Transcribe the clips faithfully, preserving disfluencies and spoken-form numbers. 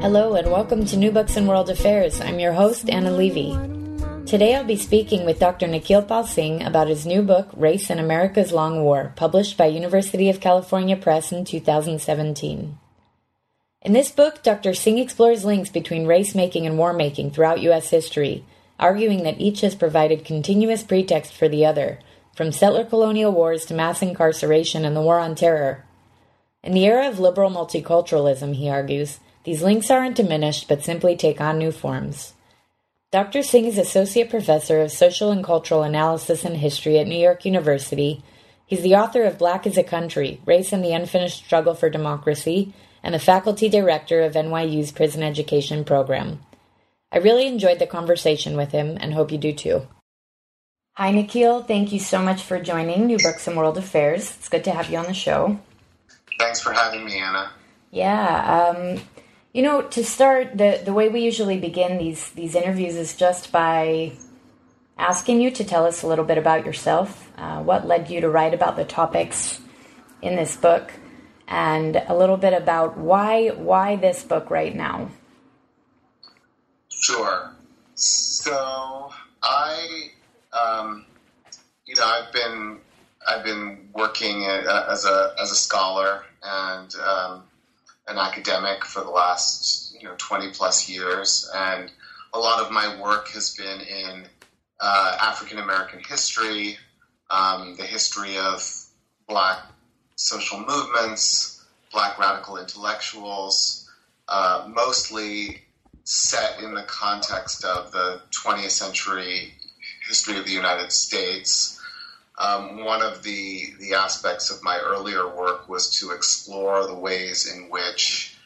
Hello and welcome to New Books and World Affairs. I'm your host, Anna Levy. Today I'll be speaking with Doctor Nikhil Pal Singh about his new book, Race and America's Long War, published by University of California Press in two thousand seventeen. In this book, Doctor Singh explores links between race-making and war-making throughout U S history, arguing that each has provided continuous pretext for the other, from settler colonial wars to mass incarceration and the War on Terror. In the era of liberal multiculturalism, he argues, these links aren't diminished, but simply take on new forms. Doctor Singh is Associate Professor of Social and Cultural Analysis and History at New York University. He's the author of Black is a Country, Race and the Unfinished Struggle for Democracy, and the Faculty Director of N Y U's Prison Education Program. I really enjoyed the conversation with him, and hope you do too. Hi, Nikhil. Thank you so much for joining New Books and World Affairs. It's good to have you on the show. Thanks for having me, Anna. Yeah, um... You know, to start, the, the way we usually begin these, these interviews is just by asking you to tell us a little bit about yourself, uh, what led you to write about the topics in this book, and a little bit about why why this book right now. Sure. So I, um, you know, I've been I've been working as a as a scholar and. Um, an academic for the last, you know, twenty plus years. And a lot of my work has been in uh, African-American history, um, the history of Black social movements, Black radical intellectuals, uh, mostly set in the context of the twentieth century history of the United States. Um, one of the, the aspects of my earlier work was to explore the ways in which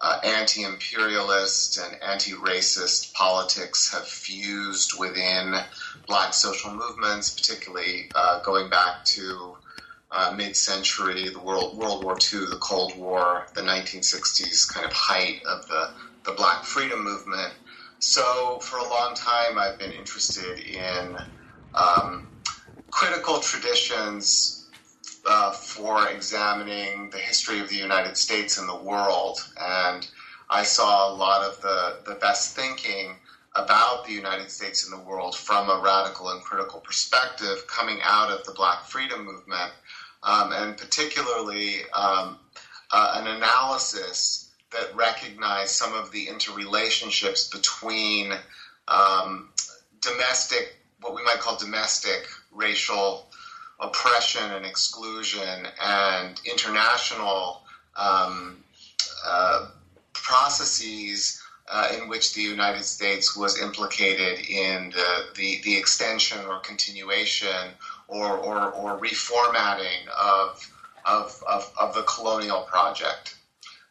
uh, anti-imperialist and anti-racist politics have fused within Black social movements, particularly uh, going back to uh, mid-century, the world, World War Two, the Cold War, the nineteen sixties kind of height of the, the Black freedom movement. So for a long time, I've been interested in Um, critical traditions uh, for examining the history of the United States and the world. And I saw a lot of the, the best thinking about the United States and the world from a radical and critical perspective coming out of the Black freedom movement, um, and particularly um, uh, an analysis that recognized some of the interrelationships between um, domestic, what we might call domestic racial oppression and exclusion, and international um, uh, processes uh, in which the United States was implicated in the the, the extension or continuation or, or or reformatting of of of, of the colonial project.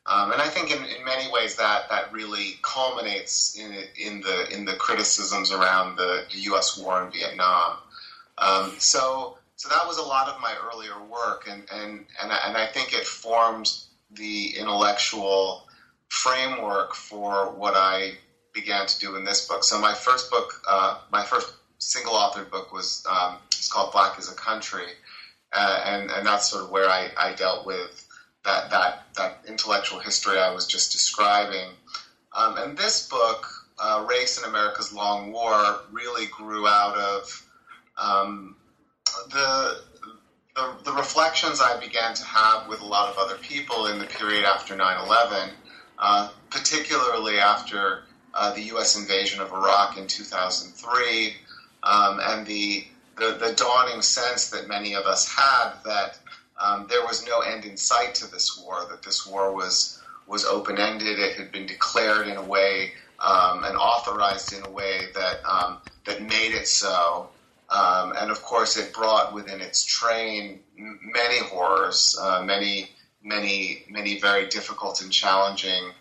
Um, and I think in, in many ways that, that really culminates in in the in the criticisms around the, the U S war in Vietnam. Um, so, so that was a lot of my earlier work, and and and I, and I think it formed the intellectual framework for what I began to do in this book. So my first book, uh, my first single-authored book was um, it's called Black is a Country, uh, and and that's sort of where I, I dealt with that that that intellectual history I was just describing. Um, and this book, uh, Race and America's Long War, really grew out of Um, the, the the reflections I began to have with a lot of other people in the period after nine eleven, uh, particularly after uh, the U S invasion of Iraq in two thousand three, um, and the, the the dawning sense that many of us had that um, there was no end in sight to this war, that this war was, was open-ended. It had been declared in a way um, and authorized in a way that um, that made it so. Um, and of course, it brought within its train many horrors, uh, many, many, many very difficult and challenging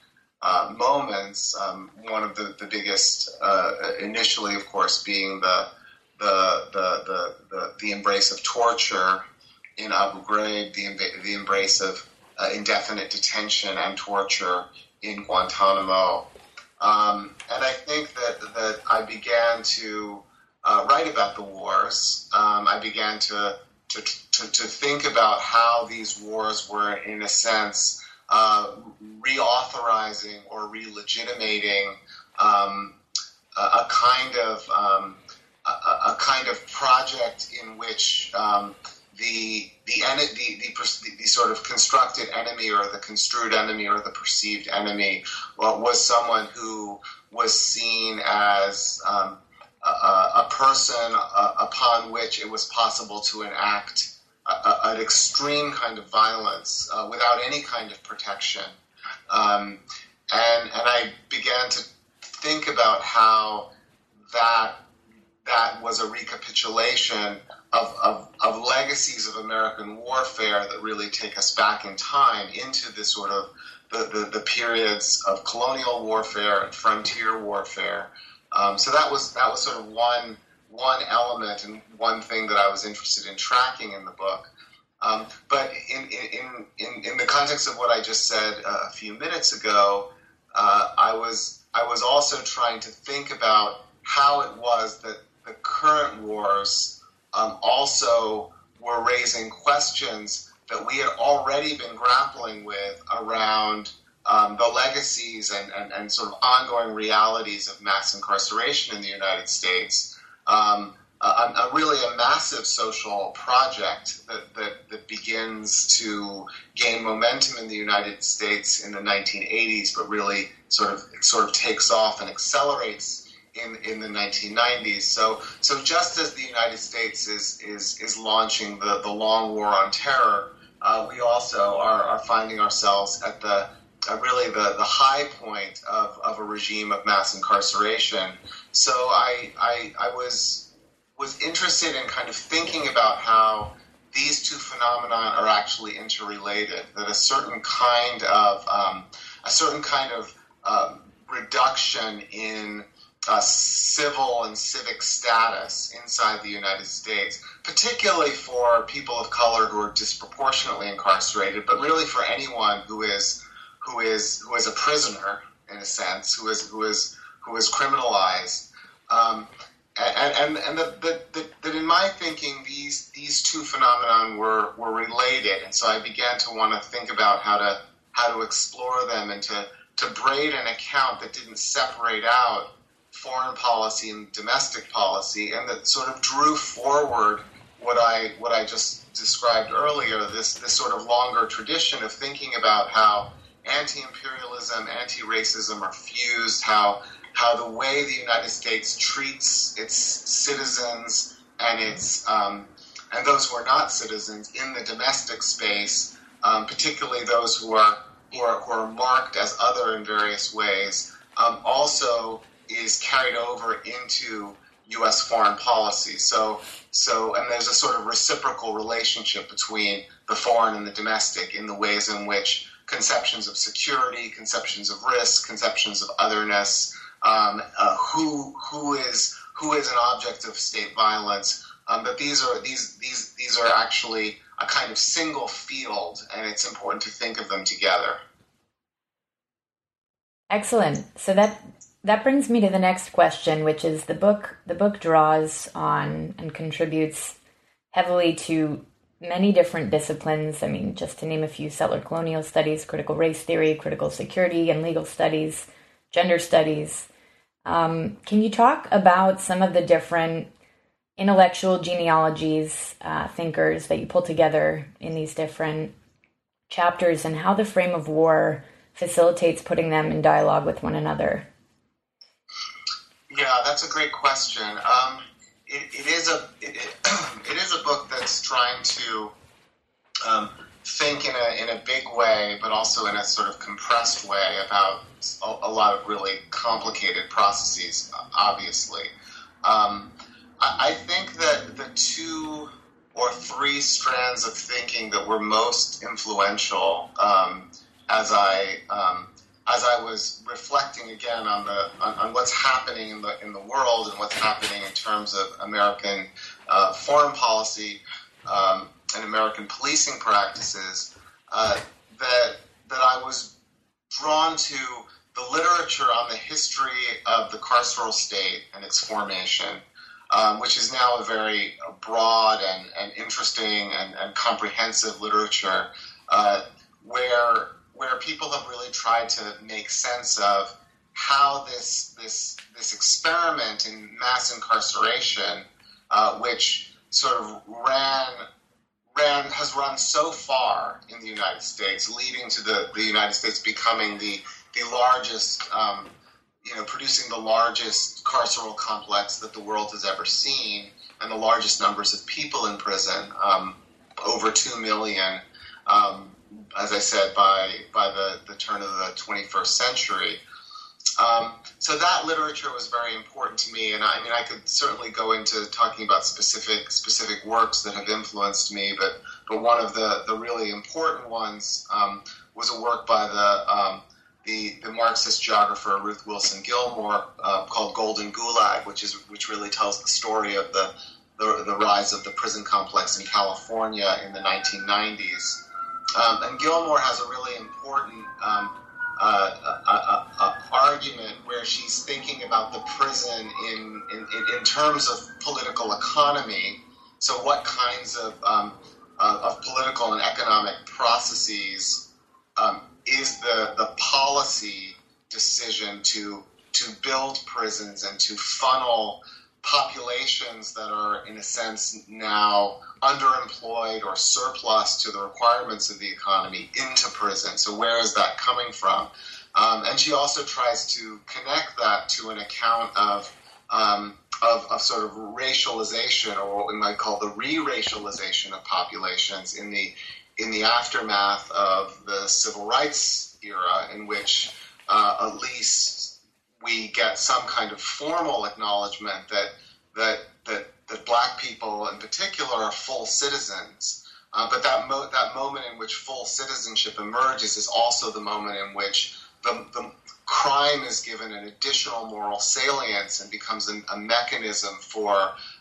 uh, moments. Um, one of the, the biggest, uh, initially, of course, being the the the the the, the embrace of torture in Abu Ghraib, the the embrace of uh, indefinite detention and torture in Guantanamo. Um, and I think that, that I began to uh, write about the wars. Um, I began to, to to to think about how these wars were, in a sense, uh, reauthorizing or re-legitimating um, a, a kind of um, a, a kind of project in which um, the the, the, the the the sort of constructed enemy or the construed enemy or the perceived enemy was someone who was seen as um, a, a person upon which it was possible to enact a, a, an extreme kind of violence uh, without any kind of protection. Um, and and I began to think about how that that was a recapitulation Of, of, of legacies of American warfare that really take us back in time into this sort of the, the, the periods of colonial warfare and frontier warfare. Um, so that was that was sort of one one element and one thing that I was interested in tracking in the book. Um, but in in, in in the context of what I just said a few minutes ago, uh, I was I was also trying to think about how it was that the current wars Um, also were raising questions that we had already been grappling with around um, the legacies and, and, and sort of ongoing realities of mass incarceration in the United States, um, a, a really a massive social project that, that, that begins to gain momentum in the United States in the nineteen eighties, but really sort of sort of takes off and accelerates In, in the nineteen nineties. So so just as the United States is is, is launching the, the long war on terror, uh, we also are, are finding ourselves at the uh, really the, the high point of, of a regime of mass incarceration. So I, I I was was interested in kind of thinking about how these two phenomena are actually interrelated, that a certain kind of um, a certain kind of uh, reduction in Uh, civil and civic status inside the United States, particularly for people of color who are disproportionately incarcerated, but really for anyone who is who is who is a prisoner in a sense, who is who is who is criminalized, um, and and, and that the, the, the, in my thinking these these two phenomenon were were related, and so I began to want to think about how to how to explore them and to to braid an account that didn't separate out foreign policy and domestic policy, and that sort of drew forward what I what I just described earlier, this this sort of longer tradition of thinking about how anti-imperialism, anti-racism are fused, how how the way the United States treats its citizens and its um, and those who are not citizens in the domestic space, um, particularly those who are, who are who are marked as other in various ways, um, also is carried over into U S foreign policy. So, so, and there's a sort of reciprocal relationship between the foreign and the domestic in the ways in which conceptions of security, conceptions of risk, conceptions of otherness, um, uh, who who is who is an object of state violence. Um, but these are these these these are actually a kind of single field, and it's important to think of them together. Excellent. So that. That brings me to the next question, which is the book the book draws on and contributes heavily to many different disciplines. I mean, just to name a few: settler colonial studies, critical race theory, critical security and legal studies, gender studies. Um, can you talk about some of the different intellectual genealogies, uh, thinkers that you pull together in these different chapters, and how the frame of war facilitates putting them in dialogue with one another? Yeah, that's a great question. Um, it, it is a it, it is a book that's trying to um, think in a in a big way, but also in a sort of compressed way about a, a lot of really complicated processes. Obviously, um, I, I think that the two or three strands of thinking that were most influential um, as I um, as I was reflecting again on the on, on what's happening in the in the world and what's happening in terms of American uh, foreign policy um, and American policing practices, uh, that that I was drawn to the literature on the history of the carceral state and its formation, um, which is now a very broad and, and interesting and, and comprehensive literature, uh, where where people have really tried to make sense of how this this this experiment in mass incarceration, uh, which sort of ran. Ran, has run so far in the United States, leading to the, the United States becoming the the largest, um, you know, producing the largest carceral complex that the world has ever seen, and the largest numbers of people in prison, um, over two million, um, as I said, by by the, the turn of the twenty-first century. Um, so that literature was very important to me, and I, I mean, I could certainly go into talking about specific specific works that have influenced me, but but one of the, the really important ones um, was a work by the um, the, the Marxist geographer Ruth Wilson Gilmore uh, called Golden Gulag, which is which really tells the story of the, the the rise of the prison complex in California in the nineteen nineties. Um, and Gilmore has a really important Um, Uh, a, a, a argument where she's thinking about the prison in, in, in terms of political economy. So what kinds of, um, of, of political and economic processes um, is the, the policy decision to, to build prisons and to funnel populations that are, in a sense, now underemployed or surplus to the requirements of the economy into prison. So where is that coming from? Um, and she also tries to connect that to an account of, um, of, of sort of racialization, or what we might call the re-racialization of populations in the, in the aftermath of the civil rights era, in which uh, at least we get some kind of formal acknowledgement that that that that black people in particular are full citizens. Uh, but that mo- that moment in which full citizenship emerges is also the moment in which the, the crime is given an additional moral salience and becomes an, a mechanism for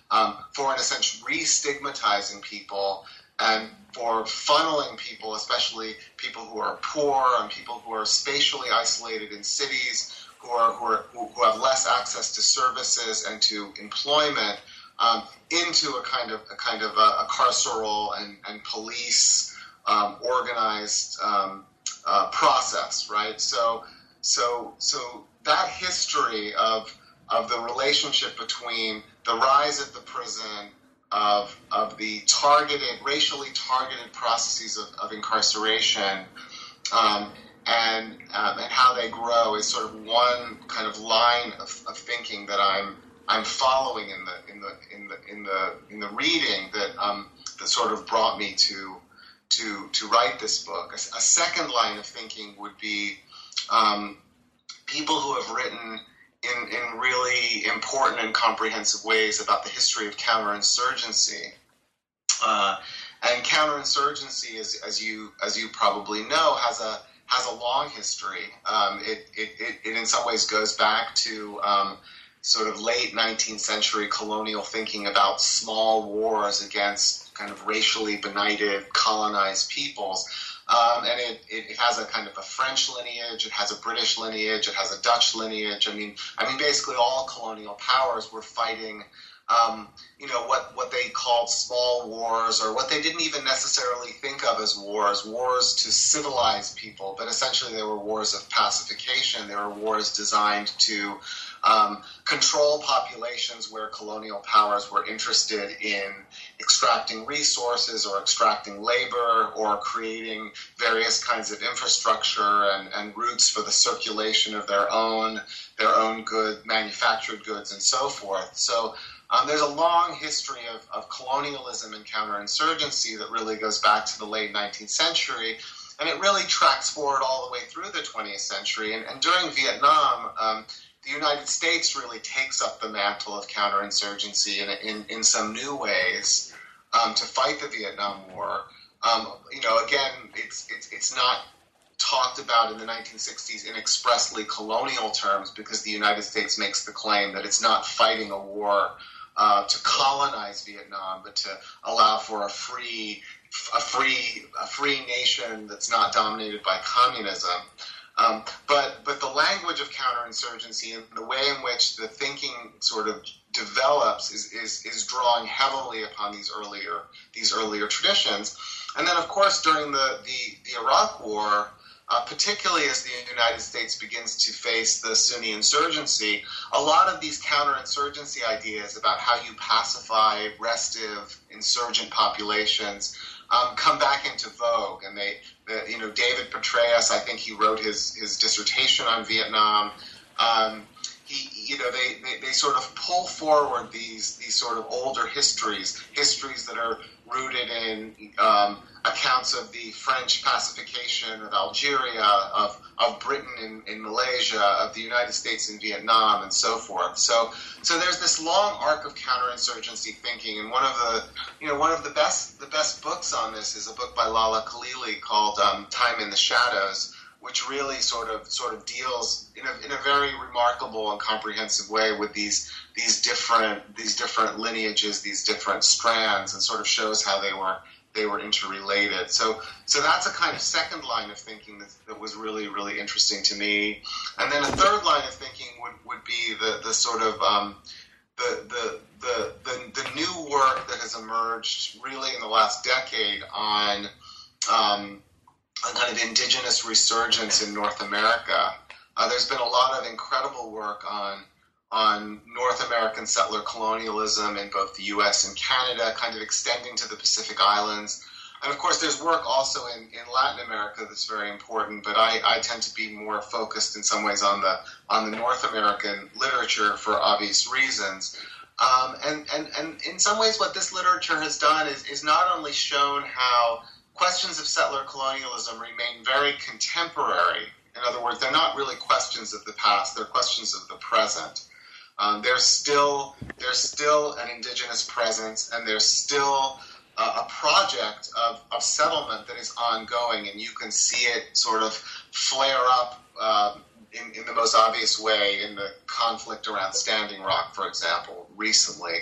um, for in a sense re-stigmatizing people and for funneling people, especially people who are poor and people who are spatially isolated in cities, who are, who are who have less access to services and to employment, um, into a kind of a kind of a, a carceral and, and police um, organized um, uh, process, right? So so so that history of of the relationship between the rise of the prison, of of the targeted racially targeted processes of, of incarceration, Um, And um, and how they grow is sort of one kind of line of, of thinking that I'm I'm following in the in the in the in the in the reading that um that sort of brought me to to to write this book. A, a second line of thinking would be um, people who have written in in really important and comprehensive ways about the history of counterinsurgency. Uh, and counterinsurgency, is as you as you probably know, has a has a long history. Um, it, it, it, it in some ways goes back to um, sort of late nineteenth century colonial thinking about small wars against kind of racially benighted colonized peoples. Um, and it, it has a kind of a French lineage, it has a British lineage, it has a Dutch lineage. I mean, I mean, basically all colonial powers were fighting Um, you know, what, what they called small wars, or what they didn't even necessarily think of as wars, wars to civilize people, but essentially they were wars of pacification. They were wars designed to um, control populations where colonial powers were interested in extracting resources or extracting labor or creating various kinds of infrastructure and, and routes for the circulation of their own, their own good, manufactured goods and so forth. So Um, there's a long history of, of colonialism and counterinsurgency that really goes back to the late nineteenth century, and it really tracks forward all the way through the twentieth century. And, and during Vietnam, um, the United States really takes up the mantle of counterinsurgency in, in, in some new ways. um, to fight the Vietnam War. Um, you know, again, it's it's it's not talked about in the nineteen sixties in expressly colonial terms because the United States makes the claim that it's not fighting a war uh, to colonize Vietnam, but to allow for a free a free a free nation that's not dominated by communism. Um, but but the language of counterinsurgency and the way in which the thinking sort of develops is is is drawing heavily upon these earlier these earlier traditions. And then, of course, during the the, the Iraq War, uh, particularly as the United States begins to face the Sunni insurgency, a lot of these counterinsurgency ideas about how you pacify restive insurgent populations um, come back into vogue, and they. Uh, you know, David Petraeus, I think he wrote his, his dissertation on Vietnam. Um, he, you know, they, they, they sort of pull forward these these sort of older histories, histories that are rooted in um, accounts of the French pacification of Algeria, of of Britain in, in Malaysia, of the United States in Vietnam, and so forth. So so there's this long arc of counterinsurgency thinking, and one of the you know one of the best the best books on this is a book by Lala Khalili called um, Time in the Shadows, which really sort of sort of deals in a in a very remarkable and comprehensive way with these these different these different lineages, these different strands, and sort of shows how they were they were interrelated. So so that's a kind of second line of thinking that, that was really really interesting to me. And then a third line of thinking would, would be the the sort of um, the, the the the the new work that has emerged really in the last decade on um, a kind of indigenous resurgence in North America. Uh, there's been a lot of incredible work on on North American settler colonialism in both the U S and Canada, kind of extending to the Pacific Islands. And of course, there's work also in, in Latin America that's very important, but I, I tend to be more focused in some ways on the on the North American literature for obvious reasons. Um, and, and, and in some ways, what this literature has done is, is not only shown how questions of settler colonialism remain very contemporary. In other words, they're not really questions of the past, they're questions of the present. Um, there's still there's still an indigenous presence, and there's still uh, a project of, of settlement that is ongoing, and you can see it sort of flare up um, in, in the most obvious way in the conflict around Standing Rock, for example, recently.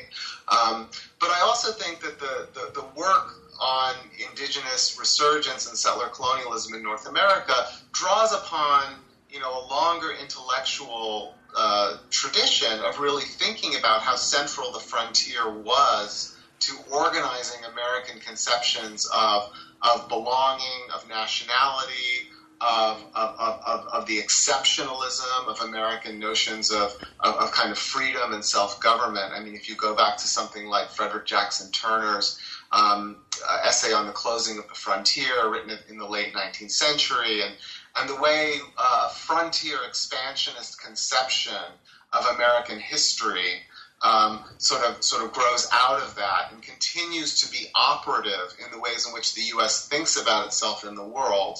Um, but I also think that the, the, the work on indigenous resurgence and settler colonialism in North America draws upon, you know, a longer intellectual uh, tradition of really thinking about how central the frontier was to organizing American conceptions of of belonging, of nationality, of of, of, of, of the exceptionalism of American notions of, of, of kind of freedom and self-government. I mean, if you go back to something like Frederick Jackson Turner's Um, uh, essay on the closing of the frontier, written in the late nineteenth century, and and the way uh, frontier expansionist conception of American history um, sort of sort of grows out of that and continues to be operative in the ways in which the U S thinks about itself in the world,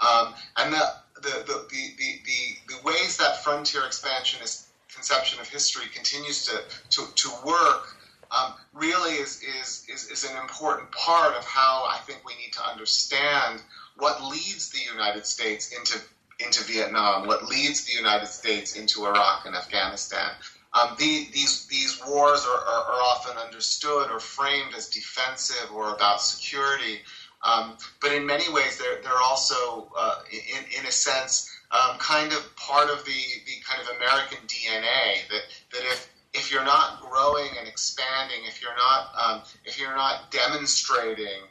um, and the the the, the the the ways that frontier expansionist conception of history continues to to, to work. Um, really is, is, is, is an important part of how I think we need to understand what leads the United States into into Vietnam, what leads the United States into Iraq and Afghanistan. Um, the, these these wars are, are, are often understood or framed as defensive or about security, um, but in many ways they're, they're also, uh, in, in a sense, um, kind of part of the, the kind of American D N A that, that if If you're not growing and expanding, if you're not um, if you're not demonstrating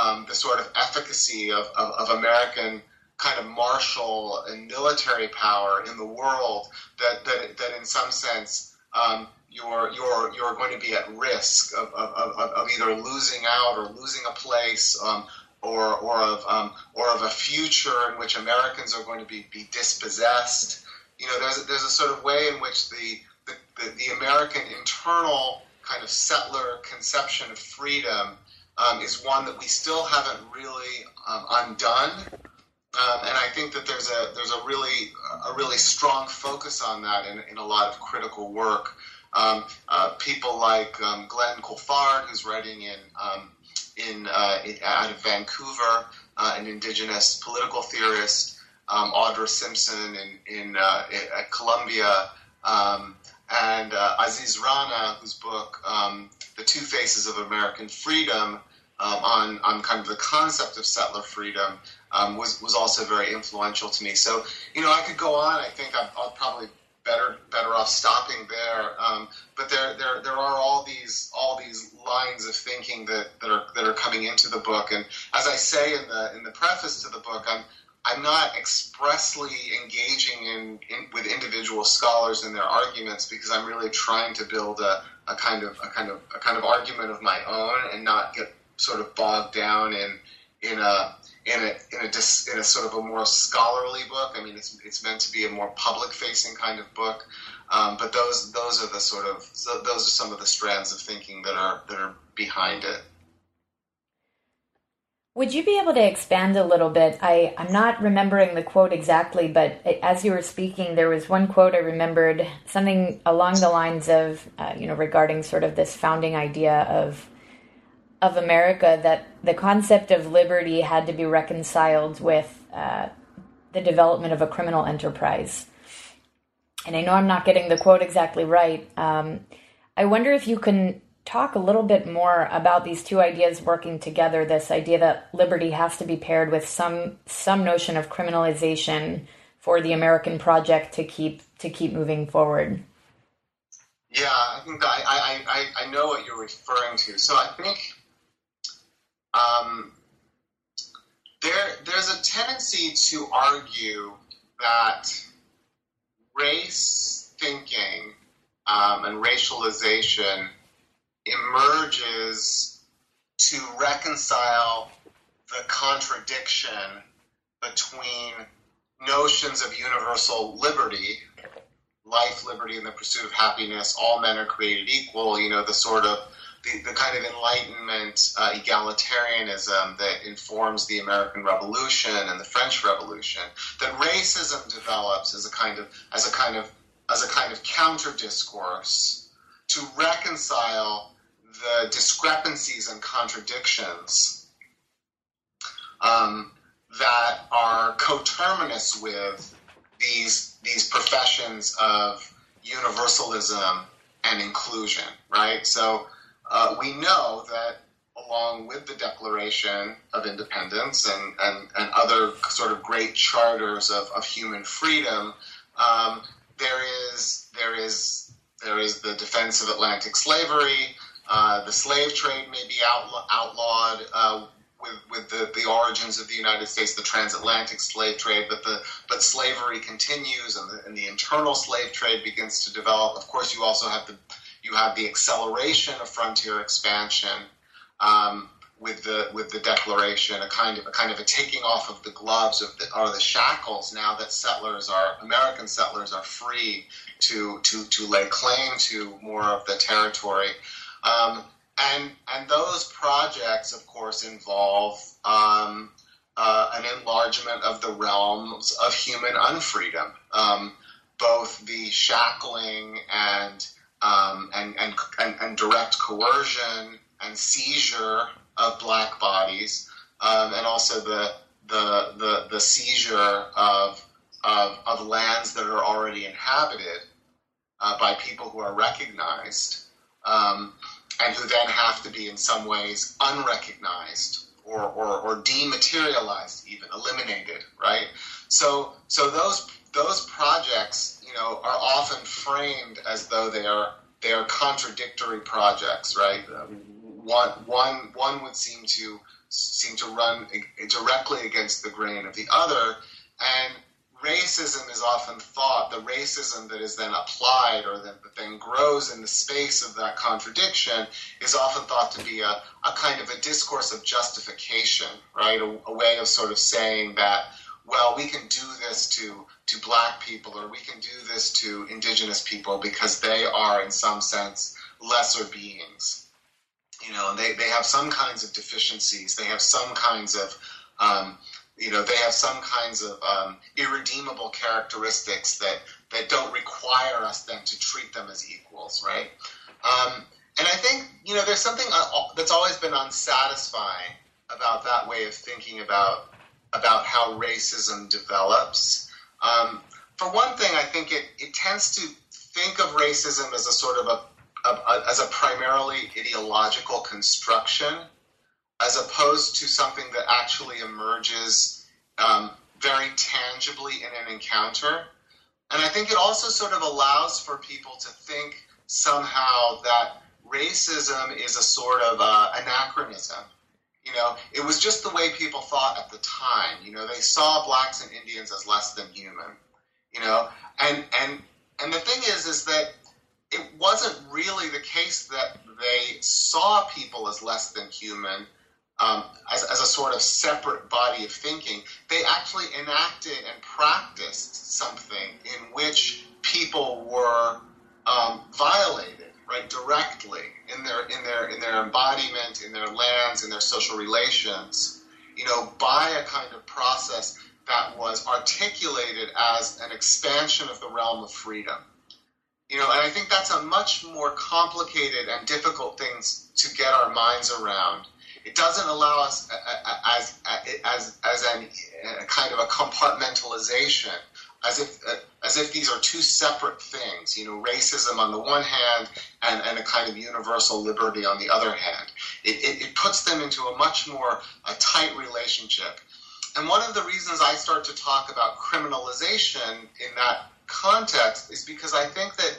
um, the sort of efficacy of, of, of American kind of martial and military power in the world, that that, that in some sense um, you're you're you're going to be at risk of, of, of, of either losing out or losing a place, um, or or of um, or of a future in which Americans are going to be, be dispossessed. You know, there's a, there's a sort of way in which the The, the American internal kind of settler conception of freedom um, is one that we still haven't really um, undone, um, and I think that there's a there's a really a really strong focus on that in, in a lot of critical work Um, uh, people like um, Glenn Coulthard, who's writing in um, in, uh, in out of Vancouver, uh, an indigenous political theorist, um, Audra Simpson in in uh, at Columbia, um, and uh, Aziz Rana, whose book um, "The Two Faces of American Freedom" um, on on kind of the concept of settler freedom. Um, was was also very influential to me. So, you know, I could go on. I think I'm, I'll probably better better off stopping there. Um, but there there there are all these all these lines of thinking that, that are that are coming into the book. And as I say in the in the preface to the book, I'm I'm not expressly engaging in, in with individual scholars and their arguments because I'm really trying to build a, a kind of a kind of a kind of argument of my own and not get sort of bogged down in in a In a in a, dis, in a sort of a more scholarly book. I mean, it's it's meant to be a more public-facing kind of book. Um, but those those are the sort of so those are some of the strands of thinking that are that are behind it. Would you be able to expand a little bit? I I'm not remembering the quote exactly, but as you were speaking, there was one quote I remembered, something along the lines of uh, you know regarding sort of this founding idea of. of America, that the concept of liberty had to be reconciled with uh, the development of a criminal enterprise. And I know I'm not getting the quote exactly right. Um, I wonder if you can talk a little bit more about these two ideas working together, this idea that liberty has to be paired with some some notion of criminalization for the American project to keep to keep moving forward. Yeah, I think I, I, I know what you're referring to. So I think... Um, there, there's a tendency to argue that race thinking um, and racialization emerges to reconcile the contradiction between notions of universal liberty, life, liberty, and the pursuit of happiness, all men are created equal, you know, the sort of The, the kind of Enlightenment uh, egalitarianism that informs the American Revolution and the French Revolution, that racism develops as a kind of as a kind of as a kind of counter discourse to reconcile the discrepancies and contradictions um, that are coterminous with these these professions of universalism and inclusion, right? So. Uh, we know that along with the Declaration of Independence and, and, and other sort of great charters of, of human freedom, um, there is there is there is the defense of Atlantic slavery. Uh, the slave trade may be outlaw, outlawed uh, with with the, the origins of the United States, the transatlantic slave trade, but the but slavery continues and the, and the internal slave trade begins to develop. Of course, you also have the You have the acceleration of frontier expansion um, with the with the declaration, a kind of a kind of a taking off of the gloves of the, or the shackles. Now that settlers are American settlers are free to to, to lay claim to more of the territory, um, and and those projects, of course, involve um, uh, an enlargement of the realms of human unfreedom, um, both the shackling and Um, and, and, and, and direct coercion and seizure of black bodies, um, and also the the the, the seizure of, of of lands that are already inhabited uh, by people who are recognized um, and who then have to be in some ways unrecognized or or, or dematerialized, even eliminated, right? So so those those projects. You know, are often framed as though they are they are contradictory projects, right? One one one would seem to seem to run directly against the grain of the other, and racism is often thought the racism that is then applied or that then grows in the space of that contradiction is often thought to be a, a kind of a discourse of justification, right? A, a way of sort of saying that, well, we can do this to to black people, or we can do this to indigenous people because they are, in some sense, lesser beings. You know, and they, they have some kinds of deficiencies. They have some kinds of, um, you know, they have some kinds of um, irredeemable characteristics that, that don't require us then to treat them as equals, right? Um, and I think, you know, there's something that's always been unsatisfying about that way of thinking about about how racism develops. Um, for one thing, I think it, it tends to think of racism as a sort of a, a, a as a primarily ideological construction, as opposed to something that actually emerges um, very tangibly in an encounter. And I think it also sort of allows for people to think somehow that racism is a sort of uh, anachronism. You know, it was just the way people thought at the time. You know, they saw blacks and Indians as less than human. You know, and and and the thing is, is that it wasn't really the case that they saw people as less than human, um, as as a sort of separate body of thinking. They actually enacted and practiced something in which people were um, violated. Right, directly in their in their in their embodiment, in their lands, in their social relations, you know, by a kind of process that was articulated as an expansion of the realm of freedom. You know, and I think that's a much more complicated and difficult thing to get our minds around. It doesn't allow us as as as a kind of a compartmentalization. As if uh, as if these are two separate things, you know, racism on the one hand and, and a kind of universal liberty on the other hand. It, it, it puts them into a much more a tight relationship. And one of the reasons I start to talk about criminalization in that context is because I think that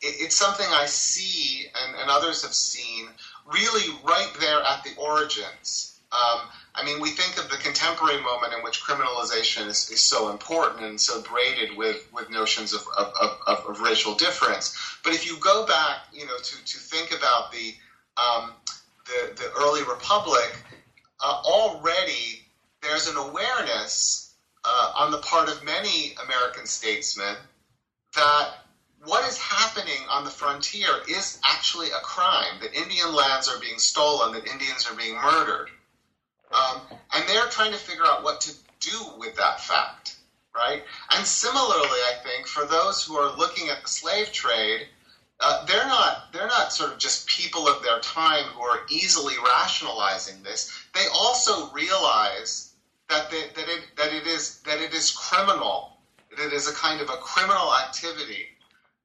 it, it's something I see and, and others have seen really right there at the origins. Um, I mean, we think of the contemporary moment in which criminalization is, is so important and so braided with, with notions of, of, of, of racial difference. But if you go back, you know, to, to think about the, um, the, the early republic, uh, already there's an awareness uh, on the part of many American statesmen that what is happening on the frontier is actually a crime, that Indian lands are being stolen, that Indians are being murdered. Um, and they're trying to figure out what to do with that fact, right? And similarly, I think, for those who are looking at the slave trade, uh, they're not they're not sort of just people of their time who are easily rationalizing this. They also realize that they, that it that it is that it is criminal, that it is a kind of a criminal activity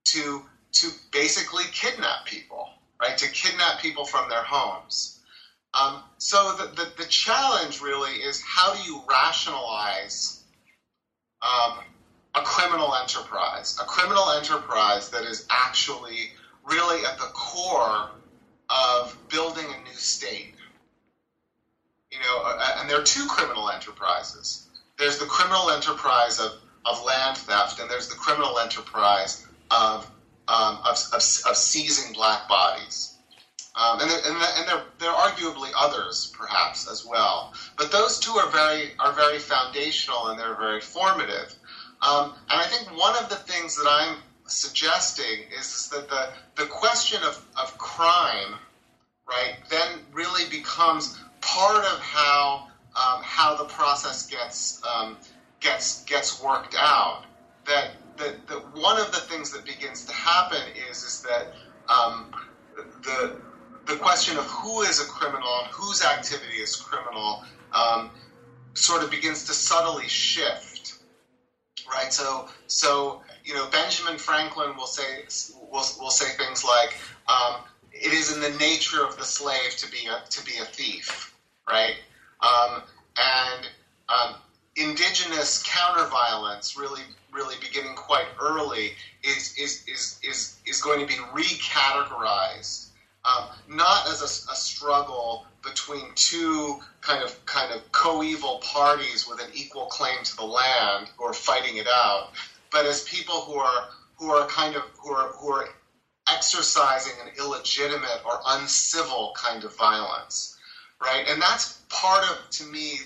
to to basically kidnap people, right? To kidnap people from their homes. Um, so the, the, the challenge really is how do you rationalize um, a criminal enterprise, a criminal enterprise that is actually really at the core of building a new state? You know, and there are two criminal enterprises. There's the criminal enterprise of, of land theft, and there's the criminal enterprise of, um, of, of, of seizing black bodies. Um, and, there, and, there, and there, there are arguably others, perhaps, as well. But those two are very are very foundational and they're very formative. Um, and I think one of the things that I'm suggesting is that the, the question of, of crime, right, then really becomes part of how um, how the process gets um, gets gets worked out. That, that that one of the things that begins to happen is is that um, the The question of who is a criminal and whose activity is criminal um, sort of begins to subtly shift, right? So, so you know, Benjamin Franklin will say will will say things like, um, "It is in the nature of the slave to be a, to be a thief," right? Um, and um, indigenous counterviolence really. Really beginning quite early is is is is is going to be recategorized. Um, not as a, a struggle between two kind of kind of coeval parties with an equal claim to the land or fighting it out, but as people who are who are kind of who are who are exercising an illegitimate or uncivil kind of violence, right? And that's part of, to me,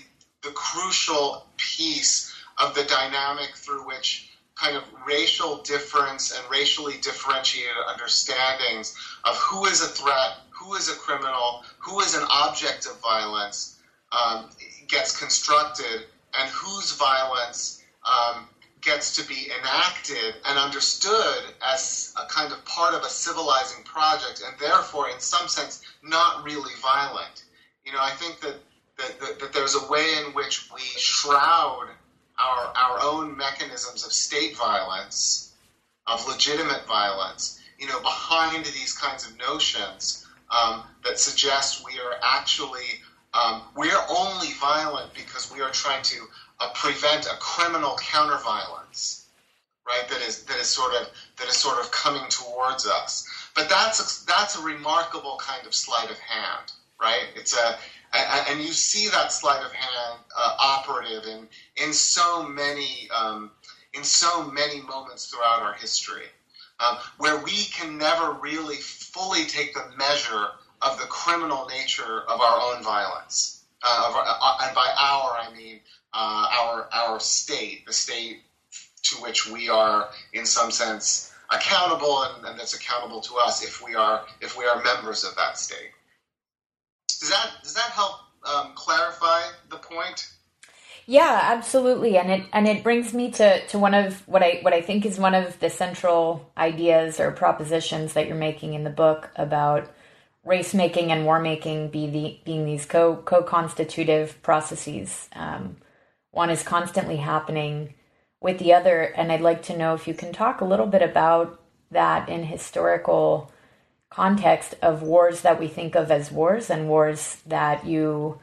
the crucial piece of the dynamic through which kind of racial difference and racially differentiated understandings of who is a threat, who is a criminal, who is an object of violence, um, gets constructed and whose violence um, gets to be enacted and understood as a kind of part of a civilizing project, and therefore, in some sense, not really violent. You know, I think that that, that, that there's a way in which we shroud our our own mechanisms of state violence, of legitimate violence, you know, behind these kinds of notions um, that suggest we are actually, um, we're only violent because we are trying to uh, prevent a criminal counterviolence, right? That is that is sort of that is sort of coming towards us. But that's a, that's a remarkable kind of sleight of hand, right? It's a and you see that sleight of hand uh, operative in in so many um, in so many moments throughout our history. Uh, where we can never really fully take the measure of the criminal nature of our own violence, uh, of our, uh, and by our I mean uh, our our state, the state to which we are in some sense accountable, and, and that's accountable to us if we are if we are members of that state. Does that does that help um, clarify the point? Yeah, absolutely, and it and it brings me to, to one of what I what I think is one of the central ideas or propositions that you're making in the book about race making and war making be the, being these co co constitutive processes. Um, one is constantly happening with the other, and I'd like to know if you can talk a little bit about that in historical context of wars that we think of as wars and wars that you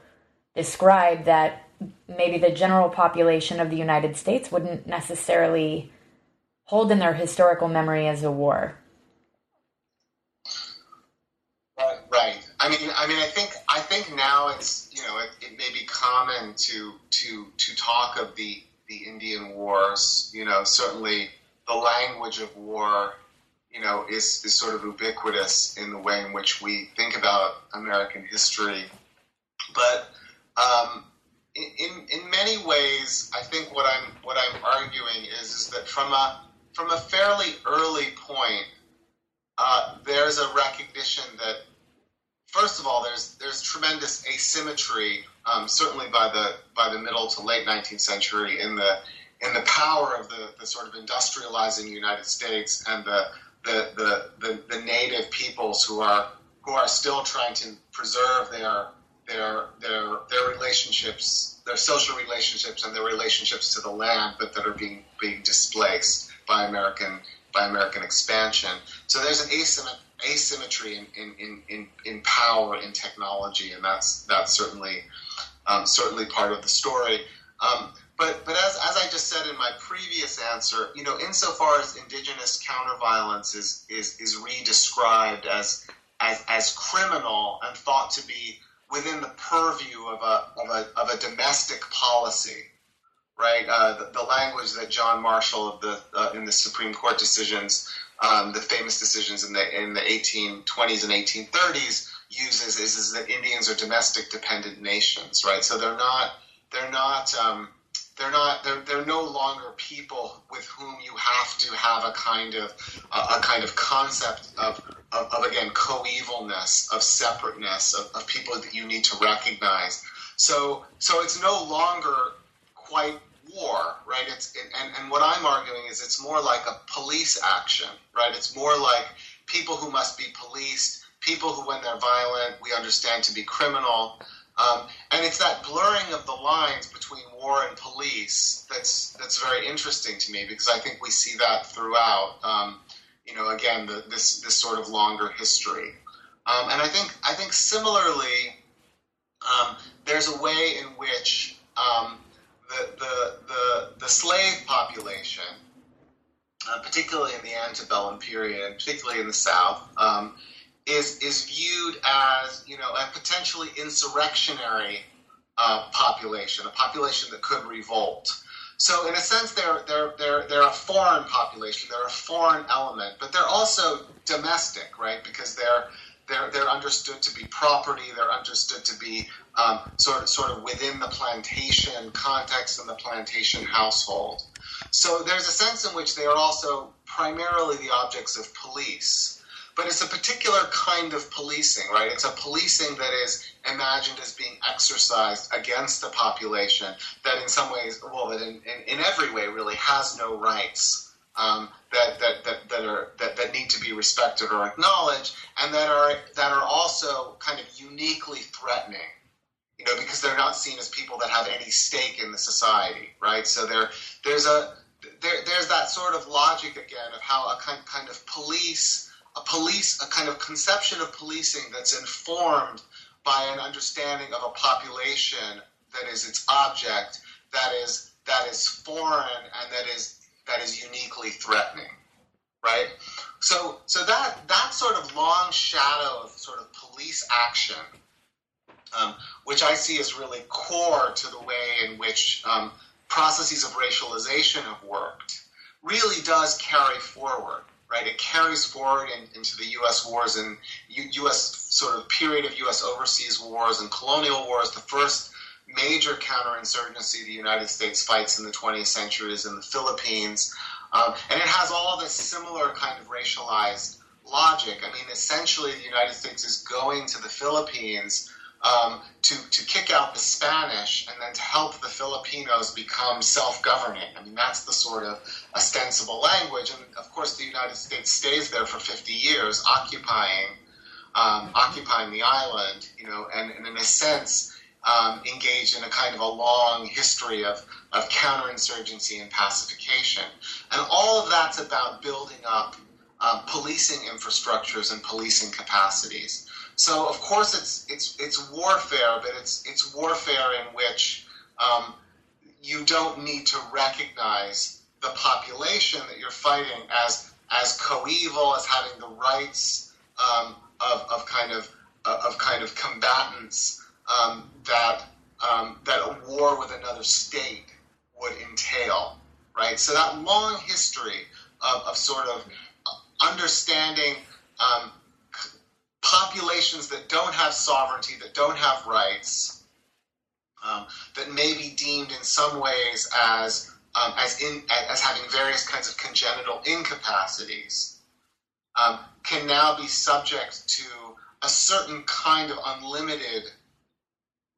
describe that maybe the general population of the United States wouldn't necessarily hold in their historical memory as a war. Right, right. I mean, I mean, I think, I think now it's, you know, it, it may be common to to to talk of the the Indian wars. You know, certainly the language of war, you know, is is sort of ubiquitous in the way in which we think about American history, but. Um, In in many ways, I think what I'm what I'm arguing is is that from a from a fairly early point, uh, there's a recognition that first of all, there's there's tremendous asymmetry, um, certainly by the by the middle to late nineteenth century in the in the power of the, the sort of industrializing United States and the the, the the the native peoples who are who are still trying to preserve their. Their, their their relationships, their social relationships, and their relationships to the land, but that are being being displaced by American by American expansion. So there's an asymm- asymmetry in, in, in, in power in technology, and that's that's certainly um, certainly part of the story. Um, but but as as I just said in my previous answer, you know, insofar as indigenous counterviolence is is is re-described as as as criminal and thought to be within the purview of a of a of a domestic policy, right? Uh, the, the language that John Marshall of the uh, in the Supreme Court decisions, um, the famous decisions in the in the eighteen twenties and eighteen thirties uses is, is that Indians are domestic dependent nations, right? So they're not they're not um, they're not they're they're no longer people with whom you have to have a kind of a, a kind of concept of. Of, of again coevalness, of separateness, of, of people that you need to recognize. So, so it's no longer quite war, right? It's it, and and what I'm arguing is it's more like a police action, right? It's more like people who must be policed, people who, when they're violent, we understand to be criminal, um, and it's that blurring of the lines between war and police that's that's very interesting to me because I think we see that throughout. Um, You know, again, the, this this sort of longer history, um, and I think I think similarly, um, there's a way in which um, the, the the the slave population, uh, particularly in the antebellum period, and particularly in the South, um, is is viewed as you know a potentially insurrectionary uh, population, a population that could revolt. So in a sense, they're, they're, they're, they're a foreign population, they're a foreign element, but they're also domestic, right? Because they're, they're, they're understood to be property, they're understood to be um, sort of, sort of within the plantation context and the plantation household. So there's a sense in which they are also primarily the objects of police. But it's a particular kind of policing, right? It's a policing that is imagined as being exercised against a population that in some ways, well, that in, in, in every way really has no rights um, that, that, that, that, are, that, that need to be respected or acknowledged, and that are, that are also kind of uniquely threatening, you know, because they're not seen as people that have any stake in the society, right? So there, there's, a, there, there's that sort of logic, again, of how a kind, kind of police... A police, a kind of conception of policing that's informed by an understanding of a population that is its object, that is that is foreign and that is that is uniquely threatening, right? So, so that that sort of long shadow of sort of police action, um, which I see as really core to the way in which um, processes of racialization have worked, really does carry forward. Right, it carries forward in, into the U S wars and U S sort of period of U S overseas wars and colonial wars. The first major counterinsurgency the United States fights in the twentieth century is in the Philippines, um, and it has all this similar kind of racialized logic. I mean, essentially, the United States is going to the Philippines um, to to kick out the Spanish and then to help the Filipinos become self-governing. I mean, that's the sort of ostensible language, and of course the United States stays there for fifty years, occupying um, occupying the island, you know, and, and in a sense um, engaged in a kind of a long history of, of counterinsurgency and pacification. And all of that's about building up um, policing infrastructures and policing capacities. So of course it's it's it's warfare, but it's it's warfare in which um, you don't need to recognize the population that you're fighting as as coeval, as having the rights um, of of kind of of kind of combatants um, that um, that a war with another state would entail, right? So that long history of, of sort of understanding. Um, populations that don't have sovereignty, that don't have rights, um, that may be deemed in some ways as um, as in as having various kinds of congenital incapacities, um, can now be subject to a certain kind of unlimited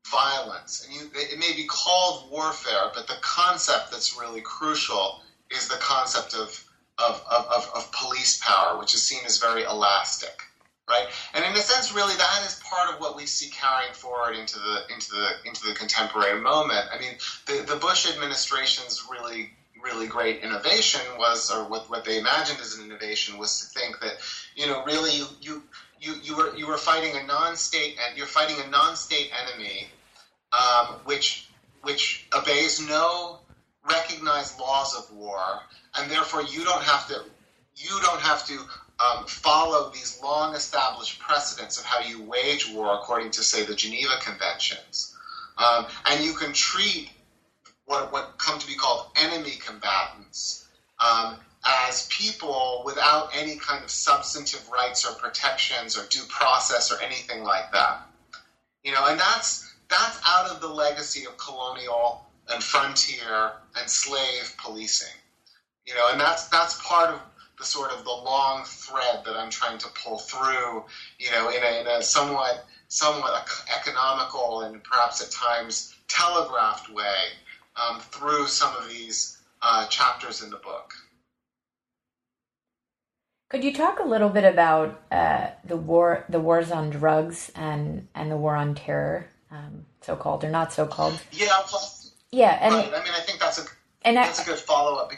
violence. And you, it may be called warfare, but the concept that's really crucial is the concept of of of, of police power, which is seen as very elastic. Right? And in a sense, really, that is part of what we see carrying forward into the into the into the contemporary moment. I mean, the, the Bush administration's really really great innovation was, or what, what they imagined as an innovation, was to think that, you know, really you you you, you were you were fighting a non-state and you're fighting a non-state enemy, um, which which obeys no recognized laws of war, and therefore you don't have to you don't have to. Um, follow these long-established precedents of how you wage war according to, say, the Geneva Conventions. Um, and you can treat what, what come to be called enemy combatants um, as people without any kind of substantive rights or protections or due process or anything like that. You know, and that's, that's out of the legacy of colonial and frontier and slave policing. You know, and that's, that's part of the sort of the long thread that I'm trying to pull through, you know, in a, in a somewhat somewhat economical and perhaps at times telegraphed way um, through some of these uh, chapters in the book. Could you talk a little bit about uh, the war, the wars on drugs and, and the war on terror, um, so-called or not so-called? Yeah, well, yeah, and right. I mean, I think that's a and that's I, a good follow-up.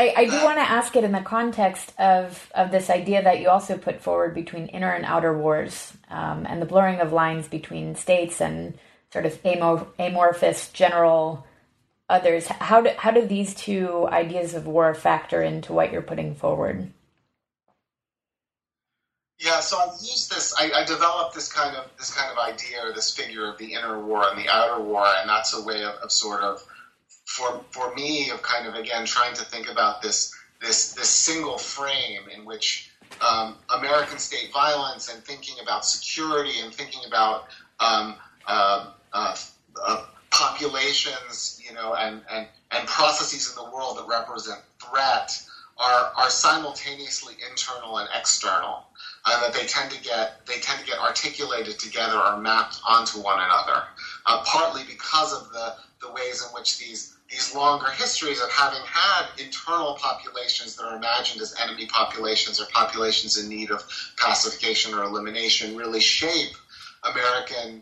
I, I do want to ask it in the context of, of this idea that you also put forward between inner and outer wars um, and the blurring of lines between states and sort of amor- amorphous general others. How do, how do these two ideas of war factor into what you're putting forward? Yeah, so I've used this, I, I developed this kind of this kind of idea or this figure of the inner war and the outer war, and that's a way of, of sort of For for me, of kind of again trying to think about this this this single frame in which um, American state violence and thinking about security and thinking about um, uh, uh, uh, populations, you know, and, and and processes in the world that represent threat are are simultaneously internal and external, and that they tend to get they tend to get articulated together or mapped onto one another, uh, partly because of the the ways in which these these longer histories of having had internal populations that are imagined as enemy populations or populations in need of pacification or elimination really shape American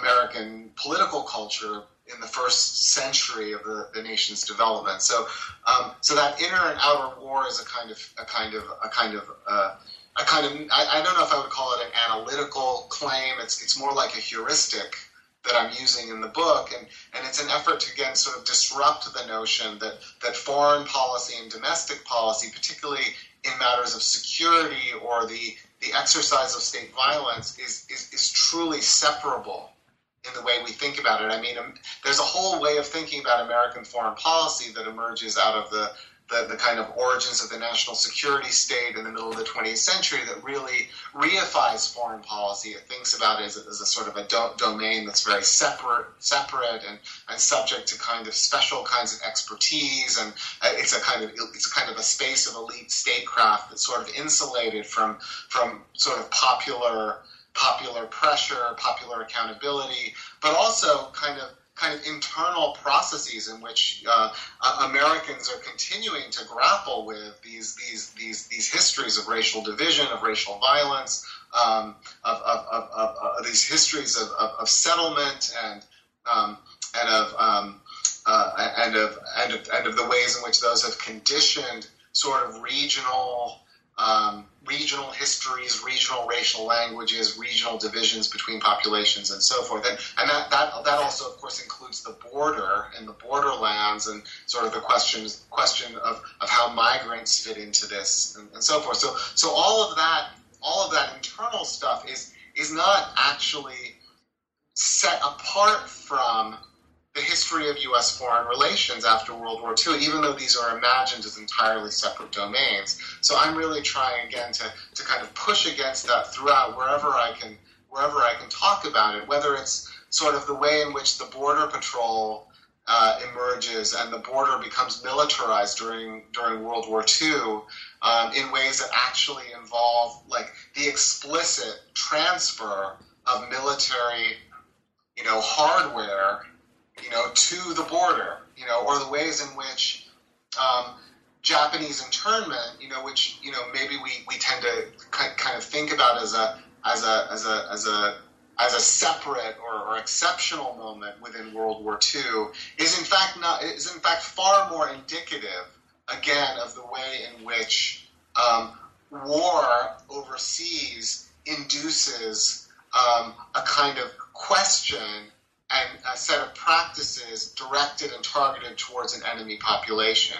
American political culture in the first century of the, the nation's development. So, um, so that inner and outer war is a kind of a kind of a kind of uh, a kind of I, I don't know if I would call it an analytical claim. It's it's more like a heuristic that I'm using in the book, and, and it's an effort to, again, sort of disrupt the notion that, that foreign policy and domestic policy, particularly in matters of security or the, the exercise of state violence, is, is, is truly separable in the way we think about it. I mean, um, there's a whole way of thinking about American foreign policy that emerges out of the, the, the kind of origins of the national security state in the middle of the twentieth century that really reifies foreign policy. It thinks about it as a, as a sort of a do- domain that's very separate separate, and, and subject to kind of special kinds of expertise, and it's a kind of it's a kind of a space of elite statecraft that's sort of insulated from from sort of popular popular pressure, popular accountability, but also kind of kind of internal processes in which uh, uh, Americans are continuing to grapple with these these these these histories of racial division, of racial violence, um, of, of, of, of, of these histories of, of, of settlement and um, and of um, uh, and of and of and of the ways in which those have conditioned sort of regional. Um, regional histories, regional racial languages, regional divisions between populations, and so forth. And, and that, that that also, of course, includes the border and the borderlands and sort of the questions, question of, of how migrants fit into this, and, and so forth. So so all of that all of that internal stuff is is not actually set apart from the history of U S foreign relations after World War Two, even though these are imagined as entirely separate domains. So I'm really trying, again, to, to kind of push against that throughout wherever I can wherever I can talk about it, whether it's sort of the way in which the border patrol uh, emerges and the border becomes militarized during during World War Two um, in ways that actually involve like the explicit transfer of military, you know, hardware, you know, to the border, you know, or the ways in which um, Japanese internment, you know, which, you know, maybe we, we tend to kind of think about as a as a as a as a as a separate or, or exceptional moment within World War Two, is in fact not is in fact far more indicative, again, of the way in which um, war overseas induces um, a kind of question and a set of practices directed and targeted towards an enemy population.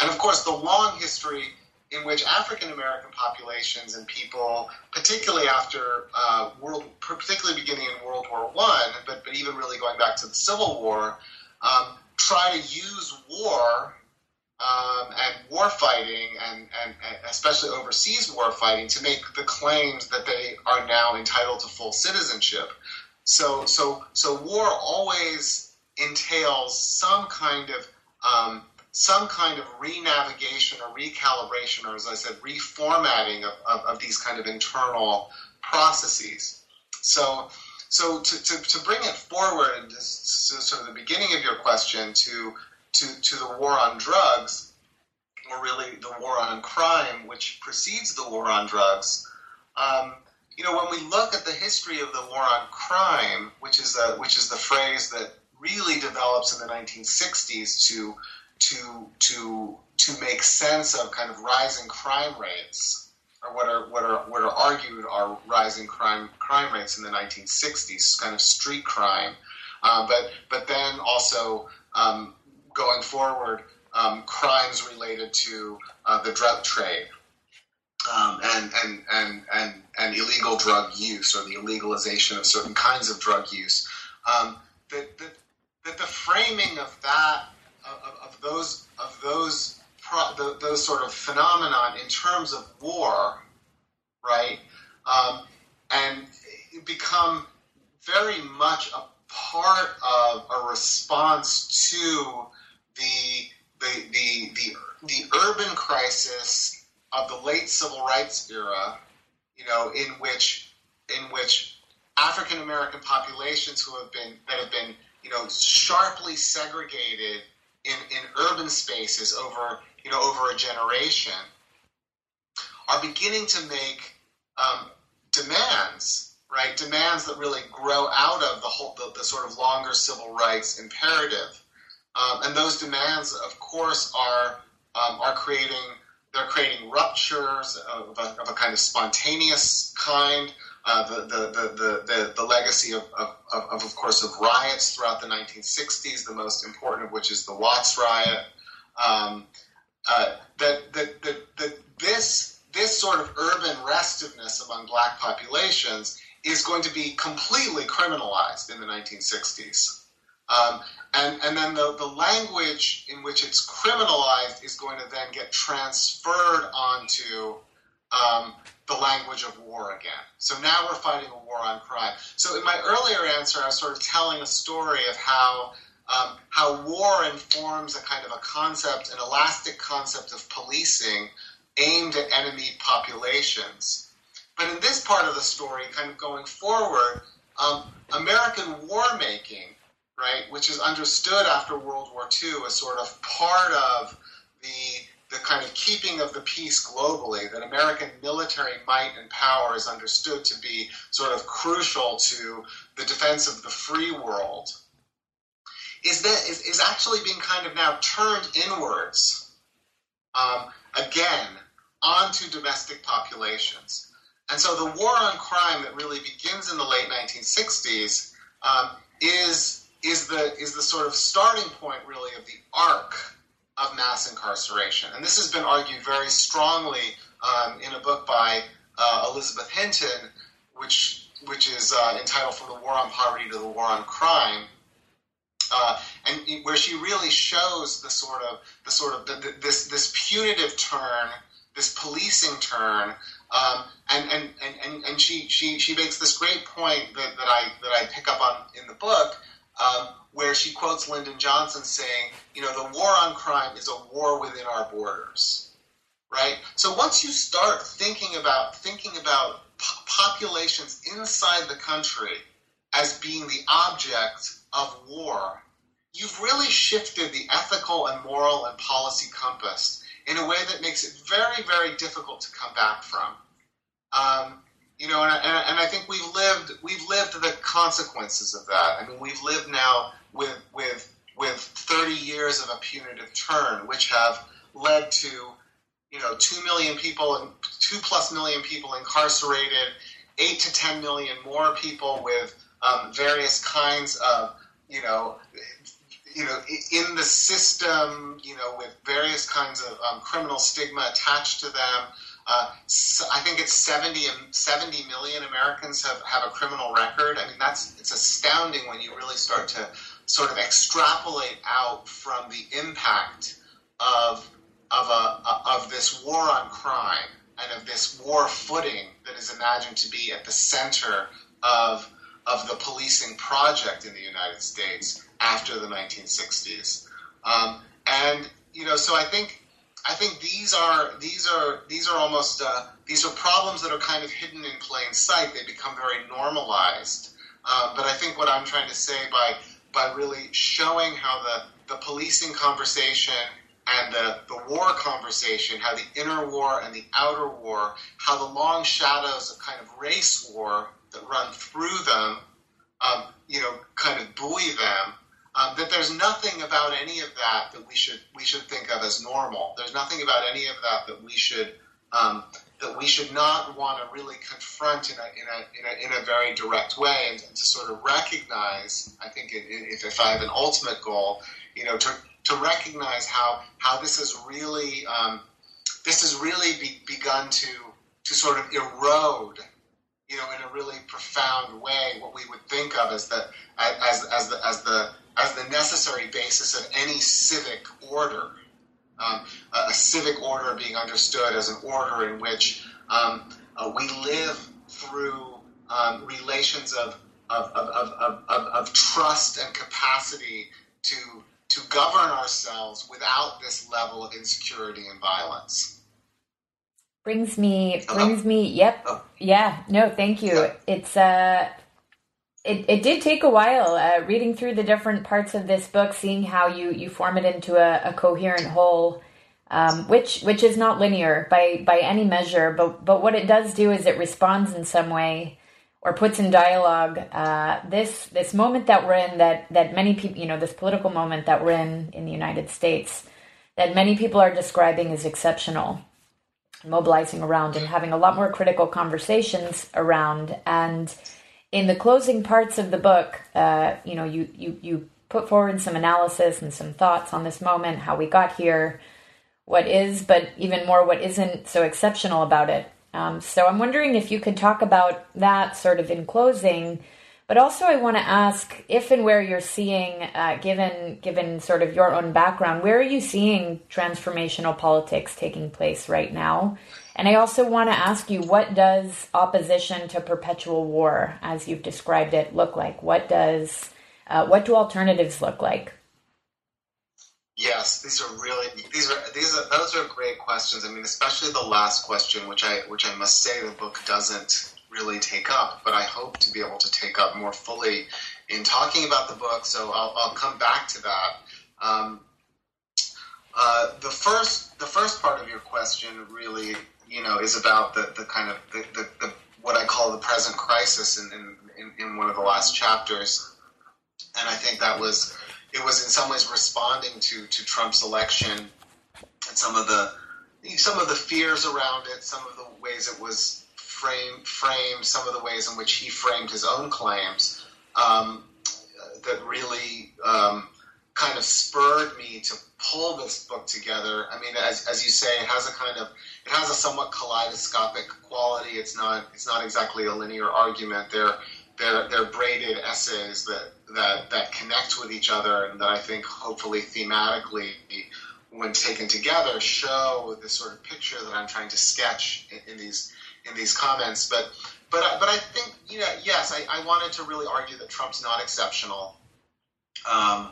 And of course, the long history in which African American populations and people, particularly after uh, world, particularly beginning in World War One, but but even really going back to the Civil War, um, try to use war um, and war fighting, and, and and especially overseas war fighting, to make the claims that they are now entitled to full citizenship. So, so, so war always entails some kind of um, some kind of renavigation or recalibration, or as I said, reformatting of, of, of these kind of internal processes. So, so to, to, to bring it forward to sort of the beginning of your question, to to to the war on drugs, or really the war on crime, which precedes the war on drugs. Um, You know, when we look at the history of the war on crime, which is a, which is the phrase that really develops in the nineteen sixties to to to to make sense of kind of rising crime rates, or what are what are what are argued are rising crime crime rates in the nineteen sixties, kind of street crime, uh, but but then also um, going forward, um, crimes related to uh, the drug trade. Um, and, and and and and illegal drug use, or the illegalization of certain kinds of drug use, um, that, that that the framing of that of, of those of those pro, the, those sort of phenomenon in terms of war, right, um, and become very much a part of a response to the the the the, the urban crisis of the late civil rights era, you know, in which in which African American populations who have been that have been, you know, sharply segregated in, in urban spaces over, you know, over a generation, are beginning to make um, demands, right? Demands that really grow out of the whole the, the sort of longer civil rights imperative. Um, and those demands, of course, are um, are creating they're creating ruptures of a, of a kind of spontaneous kind. Uh, the, the, the, the, the legacy of of, of of course of riots throughout the nineteen sixties, the most important of which is the Watts riot. Um, uh, that that that this this sort of urban restiveness among Black populations is going to be completely criminalized in the nineteen sixties. Um, and, and then the, the language in which it's criminalized is going to then get transferred onto um, the language of war again. So now we're fighting a war on crime. So in my earlier answer, I was sort of telling a story of how um, how war informs a kind of a concept, an elastic concept of policing aimed at enemy populations. But in this part of the story, kind of going forward, um, American war making, right, which is understood after World War Two as sort of part of the the kind of keeping of the peace globally, that American military might and power is understood to be sort of crucial to the defense of the free world, is that is, is actually being kind of now turned inwards, um, again, onto domestic populations. And so the war on crime that really begins in the late nineteen sixties um, is... is the is the sort of starting point, really, of the arc of mass incarceration. And this has been argued very strongly um, in a book by uh, Elizabeth Hinton, which which is uh, entitled From the War on Poverty to the War on Crime, uh, and where she really shows the sort of the sort of the, the, this this punitive turn, this policing turn, um, and, and and and she she she makes this great point that, that I that I pick up on in the book. Um, where she quotes Lyndon Johnson saying, you know, the war on crime is a war within our borders, right? So once you start thinking about thinking about po- populations inside the country as being the object of war, you've really shifted the ethical and moral and policy compass in a way that makes it very, very difficult to come back from. Um, You know, and, and, and I think we've lived we've lived the consequences of that. I mean, we've lived now with with with thirty years of a punitive turn, which have led to, you know, two million people and two plus million people incarcerated, eight to ten million more people with um, various kinds of, you know, you know, in the system, you know, with various kinds of um, criminal stigma attached to them. Uh, so I think it's seventy, seventy million Americans have, have a criminal record. I mean, that's it's astounding when you really start to sort of extrapolate out from the impact of of a of this war on crime and of this war footing that is imagined to be at the center of of the policing project in the United States after the nineteen sixties. Um, and you know, so I think. I think these are these are these are almost uh, these are problems that are kind of hidden in plain sight. They become very normalized. Uh, but I think what I'm trying to say by by really showing how the, the policing conversation and the, the war conversation, how the inner war and the outer war, how the long shadows of kind of race war that run through them, um, you know, kind of buoy them. Um, that there's nothing about any of that that we should we should think of as normal. There's nothing about any of that that we should um, that we should not want to really confront in a in a in a in a very direct way, and, and to sort of recognize. I think it, it, if if I have an ultimate goal, you know, to to recognize how how this has really um, this has really be, begun to to sort of erode, you know, in a really profound way, what we would think of as the as as the as the as the necessary basis of any civic order, um, a civic order being understood as an order in which um, uh, we live through um, relations of of, of, of, of of trust and capacity to to govern ourselves without this level of insecurity and violence. Brings me, Hello? brings me, yep. Oh. Yeah, no, thank you. Yeah. It's, uh, it, it did take a while, uh, reading through the different parts of this book, seeing how you, you form it into a, a coherent whole, um, which, which is not linear by, by any measure, but, but what it does do is it responds in some way or puts in dialogue, uh, this, this moment that we're in, that, that many people, you know, this political moment that we're in, in the United States, that many people are describing as exceptional, mobilizing around and having a lot more critical conversations around. And in the closing parts of the book, uh, you know, you, you, you put forward some analysis and some thoughts on this moment, how we got here, what is, but even more, what isn't so exceptional about it. Um, so I'm wondering if you could talk about that sort of in closing, but also I want to ask if and where you're seeing, uh, given given sort of your own background, where are you seeing transformational politics taking place right now? And I also want to ask you, what does opposition to perpetual war, as you've described it, look like? What does uh, what do alternatives look like? Yes, these are really these are these are those are great questions. I mean, especially the last question, which I which I must say the book doesn't really take up, but I hope to be able to take up more fully in talking about the book. So I'll, I'll come back to that. Um, uh, the first, the first part of your question really, you know, is about the, the kind of the, the, the what I call the present crisis in, in, in one of the last chapters, and I think that was it was in some ways responding to to Trump's election and some of the some of the fears around it, some of the ways it was. Frame, frame some of the ways in which he framed his own claims um, that really um, kind of spurred me to pull this book together. I mean, as, as you say, it has a kind of it has a somewhat kaleidoscopic quality. It's not it's not exactly a linear argument. They're they're they're braided essays that that that connect with each other, and that I think hopefully thematically, when taken together, show the sort of picture that I'm trying to sketch in, in these. in these comments, but but but I think, you know, yes, I, I wanted to really argue that Trump's not exceptional, um,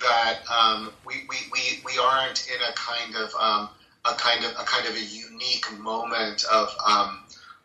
that um, we, we we we aren't in a kind of um, a kind of a kind of a unique moment of um,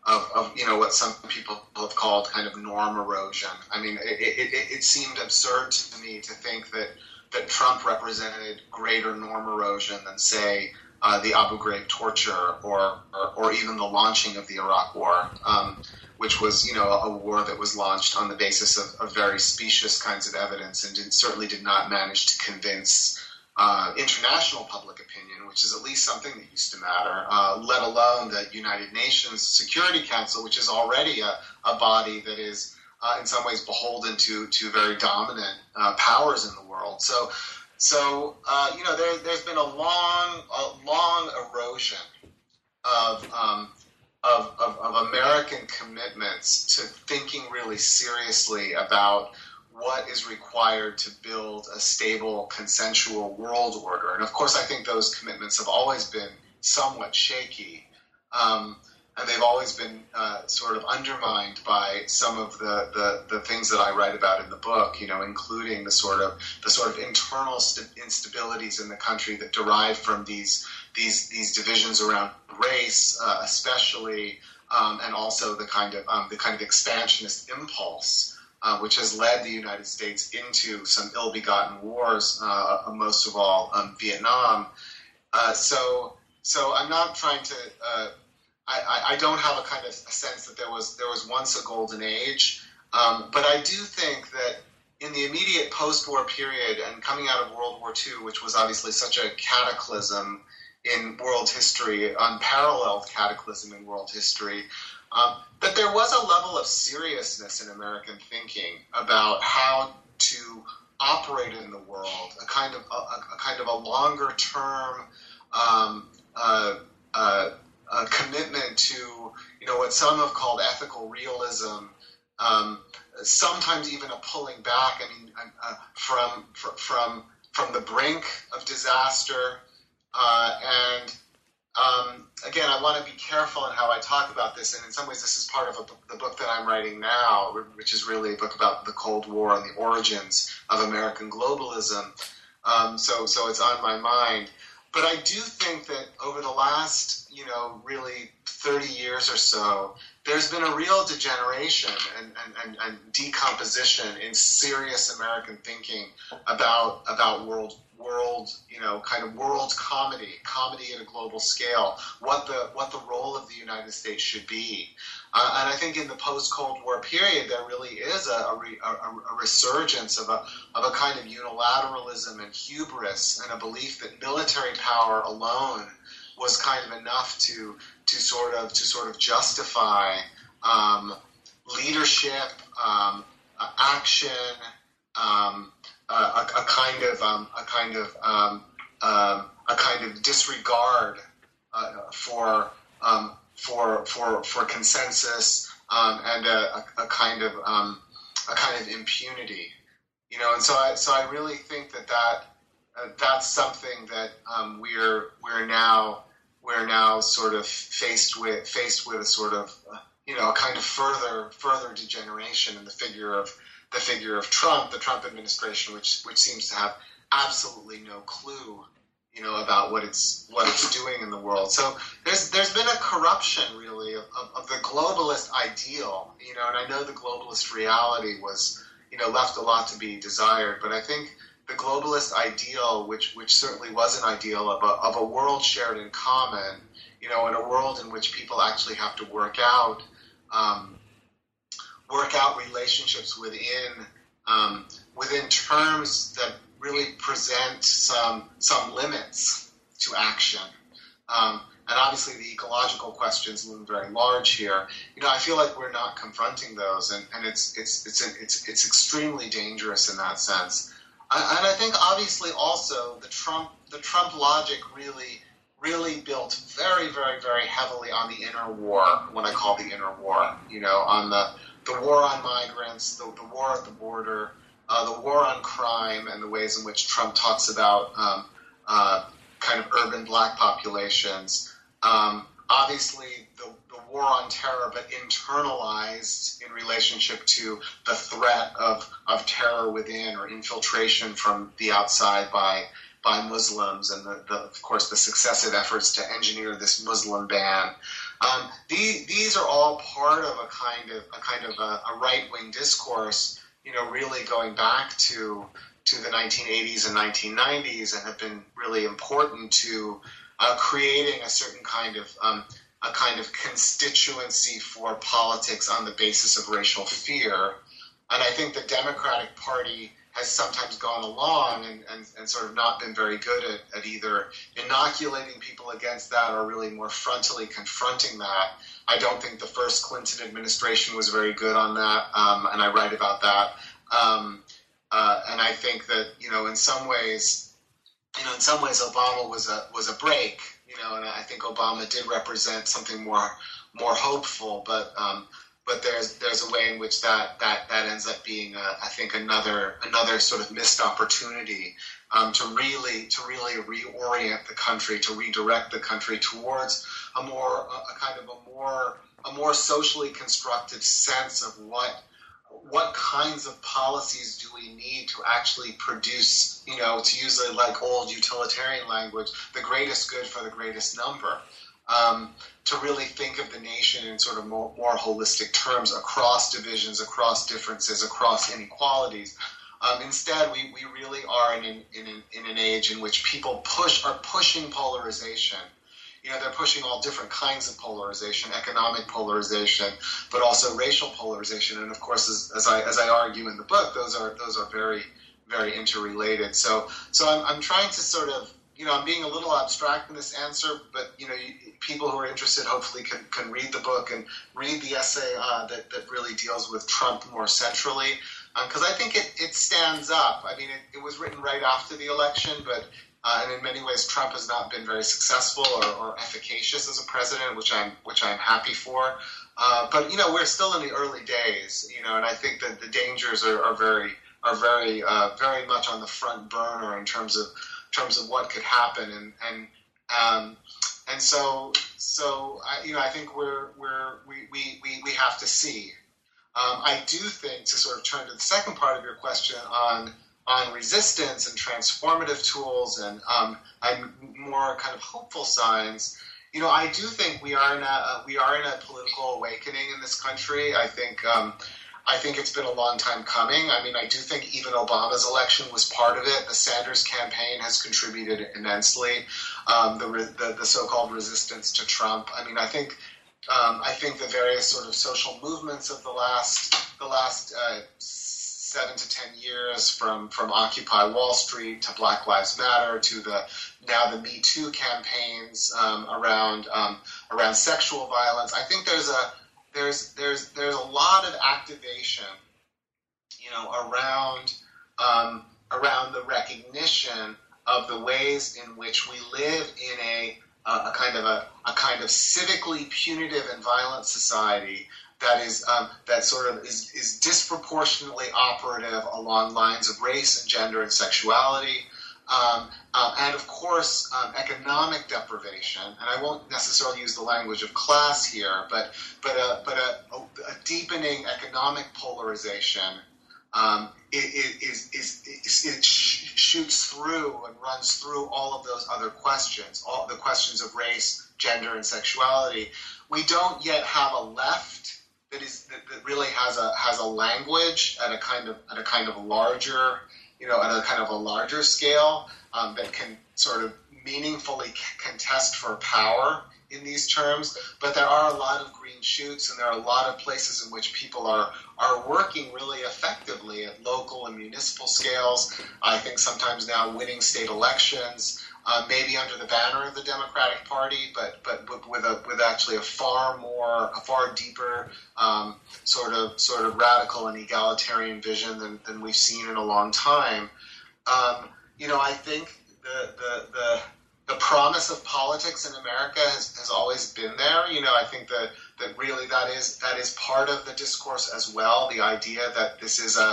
of, of you know what some people have called kind of norm erosion. I mean, it, it, it seemed absurd to me to think that that Trump represented greater norm erosion than, say, Uh, the Abu Ghraib torture, or, or or even the launching of the Iraq War, um, which was, you know, a, a war that was launched on the basis of, of very specious kinds of evidence, and did, certainly did not manage to convince uh, international public opinion, which is at least something that used to matter, uh, let alone the United Nations Security Council, which is already a, a body that is uh, in some ways beholden to, to very dominant uh, powers in the world. So. So, uh, you know, there, there's been a long, a long erosion of, um, of, of, of American commitments to thinking really seriously about what is required to build a stable, consensual world order. And, of course, I think those commitments have always been somewhat shaky, um, and they've always been uh, sort of undermined by some of the, the, the things that I write about in the book, you know, including the sort of the sort of internal st- instabilities in the country that derive from these these these divisions around race, uh, especially, um, and also the kind of um, the kind of expansionist impulse, uh, which has led the United States into some ill-begotten wars, uh, most of all um, Vietnam. Uh, so so I'm not trying to. Uh, I, I don't have a kind of a sense that there was there was once a golden age, um, but I do think that in the immediate post-war period and coming out of World War Two, which was obviously such a cataclysm in world history, unparalleled cataclysm in world history, um, that there was a level of seriousness in American thinking about how to operate in the world, a kind of a, a kind of a longer-term. Um, uh, uh, A commitment to, you know, what some have called ethical realism, um, sometimes even a pulling back. I mean, uh, from from from the brink of disaster. Uh, and um, again, I want to be careful in how I talk about this. And in some ways, this is part of a, the book that I'm writing now, which is really a book about the Cold War and the origins of American globalism. Um, so, so it's on my mind. But I do think that over the last, you know, really thirty years or so, there's been a real degeneration and, and, and, and decomposition in serious American thinking about about world world, you know, kind of world comedy, comedy at a global scale, what the what the role of the United States should be. Uh, and I think in the post-Cold War period, there really is a, a, re, a, a resurgence of a of a kind of unilateralism and hubris and a belief that military power alone was kind of enough to to sort of to sort of justify um, leadership, um, uh, action, um, uh, a, a kind of um, a kind of um, uh, a kind of disregard uh, for. Um, For, for for consensus um, and a, a kind of um, a kind of impunity, you know, and so I so I really think that that uh, that's something that um, we're we're now we're now sort of faced with faced with a sort of you know a kind of further further degeneration in the figure of the figure of Trump, the Trump administration, which which seems to have absolutely no clue, you know, about what it's what it's doing in the world. So there's there's been a corruption, really, of, of, of the globalist ideal, you know, and I know the globalist reality was, you know, left a lot to be desired, but I think the globalist ideal, which which certainly was an ideal of a, of a world shared in common, you know, in a world in which people actually have to work out, um, work out relationships within, um, within terms that really present some some limits to action, um, and obviously the ecological questions loom very large here. You know, I feel like we're not confronting those, and, and it's it's it's it's it's extremely dangerous in that sense. I, and I think obviously also the Trump the Trump logic really really built very very very heavily on the inner war, what I call the inner war. You know, on the the war on migrants, the the war at the border. Uh, the war on crime and the ways in which Trump talks about um, uh, kind of urban black populations. Um, obviously, the, the war on terror, but internalized in relationship to the threat of, of terror within or infiltration from the outside by by Muslims and, the, the, of course, the successive efforts to engineer this Muslim ban. Um, these, these are all part of a kind of a kind of a, a right-wing discourse, you know, really going back to to the nineteen eighties and nineteen nineties, and have been really important to uh, creating a certain kind of um, a kind of constituency for politics on the basis of racial fear. And I think the Democratic Party has sometimes gone along and, and, and sort of not been very good at, at either inoculating people against that or really more frontally confronting that. I don't think the first Clinton administration was very good on that, um, and I write about that. Um, uh, and I think that, you know, in some ways, you know, in some ways, Obama was a was a break, you know, and I think Obama did represent something more more hopeful. But um, but there's there's a way in which that that that ends up being, a, I think, another another sort of missed opportunity um, to really to really reorient the country, to redirect the country towards a more a kind of a more a more socially constructive sense of what what kinds of policies do we need to actually produce, you know, to use a, like old utilitarian language, the greatest good for the greatest number, um, to really think of the nation in sort of more, more holistic terms, across divisions, across differences, across inequalities. Um, instead, we, we really are in an, in an, in an age in which people push are pushing polarization. You know, they're pushing all different kinds of polarization, economic polarization, but also racial polarization. And of course, as, as I as I argue in the book, those are those are very, very interrelated. So so I'm I'm trying to sort of, you know, I'm being a little abstract in this answer, but, you know, you, people who are interested hopefully can, can read the book and read the essay uh, that, that really deals with Trump more centrally, because um, I think it, it stands up. I mean, it, it was written right after the election, but Uh, and in many ways, Trump has not been very successful or, or efficacious as a president, which I'm which I'm happy for. Uh, but you know, we're still in the early days, you know, and I think that the dangers are, are very are very uh, very much on the front burner in terms of in terms of what could happen, and and um, and so so I, you know, I think we're we're we we we, we have to see. Um, I do think, to sort of turn to the second part of your question on on resistance and transformative tools and um, and more kind of hopeful signs. You know, I do think we are in a we are in a political awakening in this country. I think um, I think it's been a long time coming. I mean, I do think even Obama's election was part of it. The Sanders campaign has contributed immensely. Um, the, the the so-called resistance to Trump. I mean, I think um, I think the various sort of social movements of the last the last uh, seven to ten years, from from Occupy Wall Street to Black Lives Matter to the now the Me Too campaigns um, around um, around sexual violence. I think there's a there's there's there's a lot of activation, you know, around um, around the recognition of the ways in which we live in a a, a kind of a, a kind of civically punitive and violent society that is um, that sort of is is disproportionately operative along lines of race and gender and sexuality. Um, uh, and of course, um, economic deprivation, and I won't necessarily use the language of class here, but but a but a, a deepening economic polarization um, is is it, it shoots through and runs through all of those other questions, all the questions of race, gender, and sexuality. We don't yet have a left that is that, that really has a has a language at a kind of at a kind of larger. You know, at a kind of a larger scale um, that can sort of meaningfully c- contest for power in these terms. But there are a lot of green shoots, and there are a lot of places in which people are are working really effectively at local and municipal scales. I think sometimes now winning state elections, uh, maybe under the banner of the Democratic Party, but but with a with actually a far more a far deeper um, sort of sort of radical and egalitarian vision than, than we've seen in a long time. Um, you know, I think the the the The promise of politics in America has, has always been there. You know, I think that, that really that is that is part of the discourse as well. The idea that this is a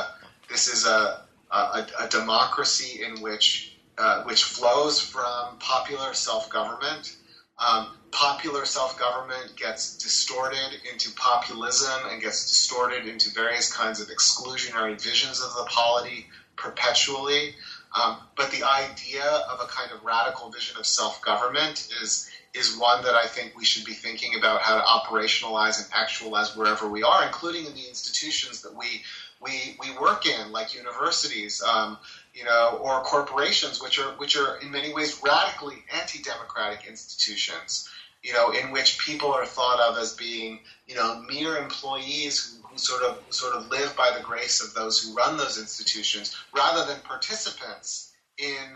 this is a a, a democracy in which uh, which flows from popular self-government. Um, popular self-government gets distorted into populism and gets distorted into various kinds of exclusionary visions of the polity perpetually. Um, but the idea of a kind of radical vision of self-government is is one that I think we should be thinking about how to operationalize and actualize wherever we are, including in the institutions that we we, we work in, like universities, um, you know, or corporations, which are which are in many ways radically anti-democratic institutions, you know, in which people are thought of as being, you know, mere employees who sort of sort of live by the grace of those who run those institutions, rather than participants in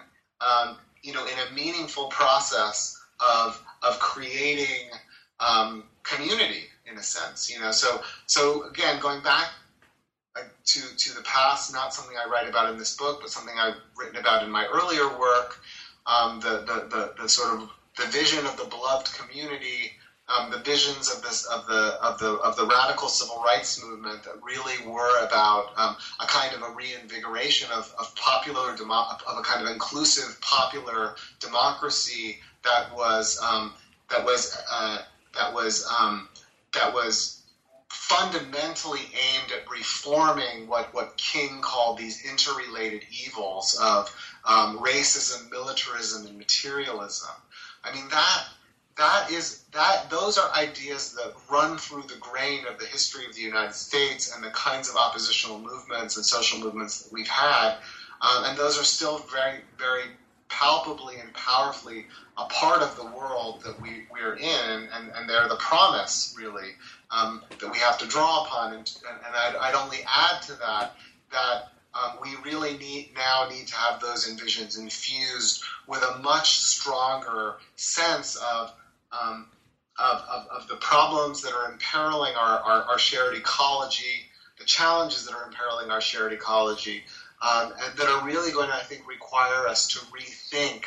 um, you know in a meaningful process of of creating um, community in a sense. You know, so so again, going back to to the past, not something I write about in this book, but something I've written about in my earlier work, um, the, the the the sort of the vision of the beloved community. Um, the visions of this of the of the of the radical civil rights movement that really were about um, a kind of a reinvigoration of of popular demo- of a kind of inclusive popular democracy that was um, that was uh, that was um, that was fundamentally aimed at reforming what what King called these interrelated evils of um, racism, militarism, and materialism. I mean that. That is that. Those are ideas that run through the grain of the history of the United States and the kinds of oppositional movements and social movements that we've had, um, and those are still very, very palpably and powerfully a part of the world that we we're in, and, and they're the promise really um, that we have to draw upon. And, and, and I'd, I'd only add to that that. Um, we really need now need to have those envisions infused with a much stronger sense of um, of, of, of the problems that are imperiling our, our, our shared ecology, the challenges that are imperiling our shared ecology, um, and that are really going to, I think, require us to rethink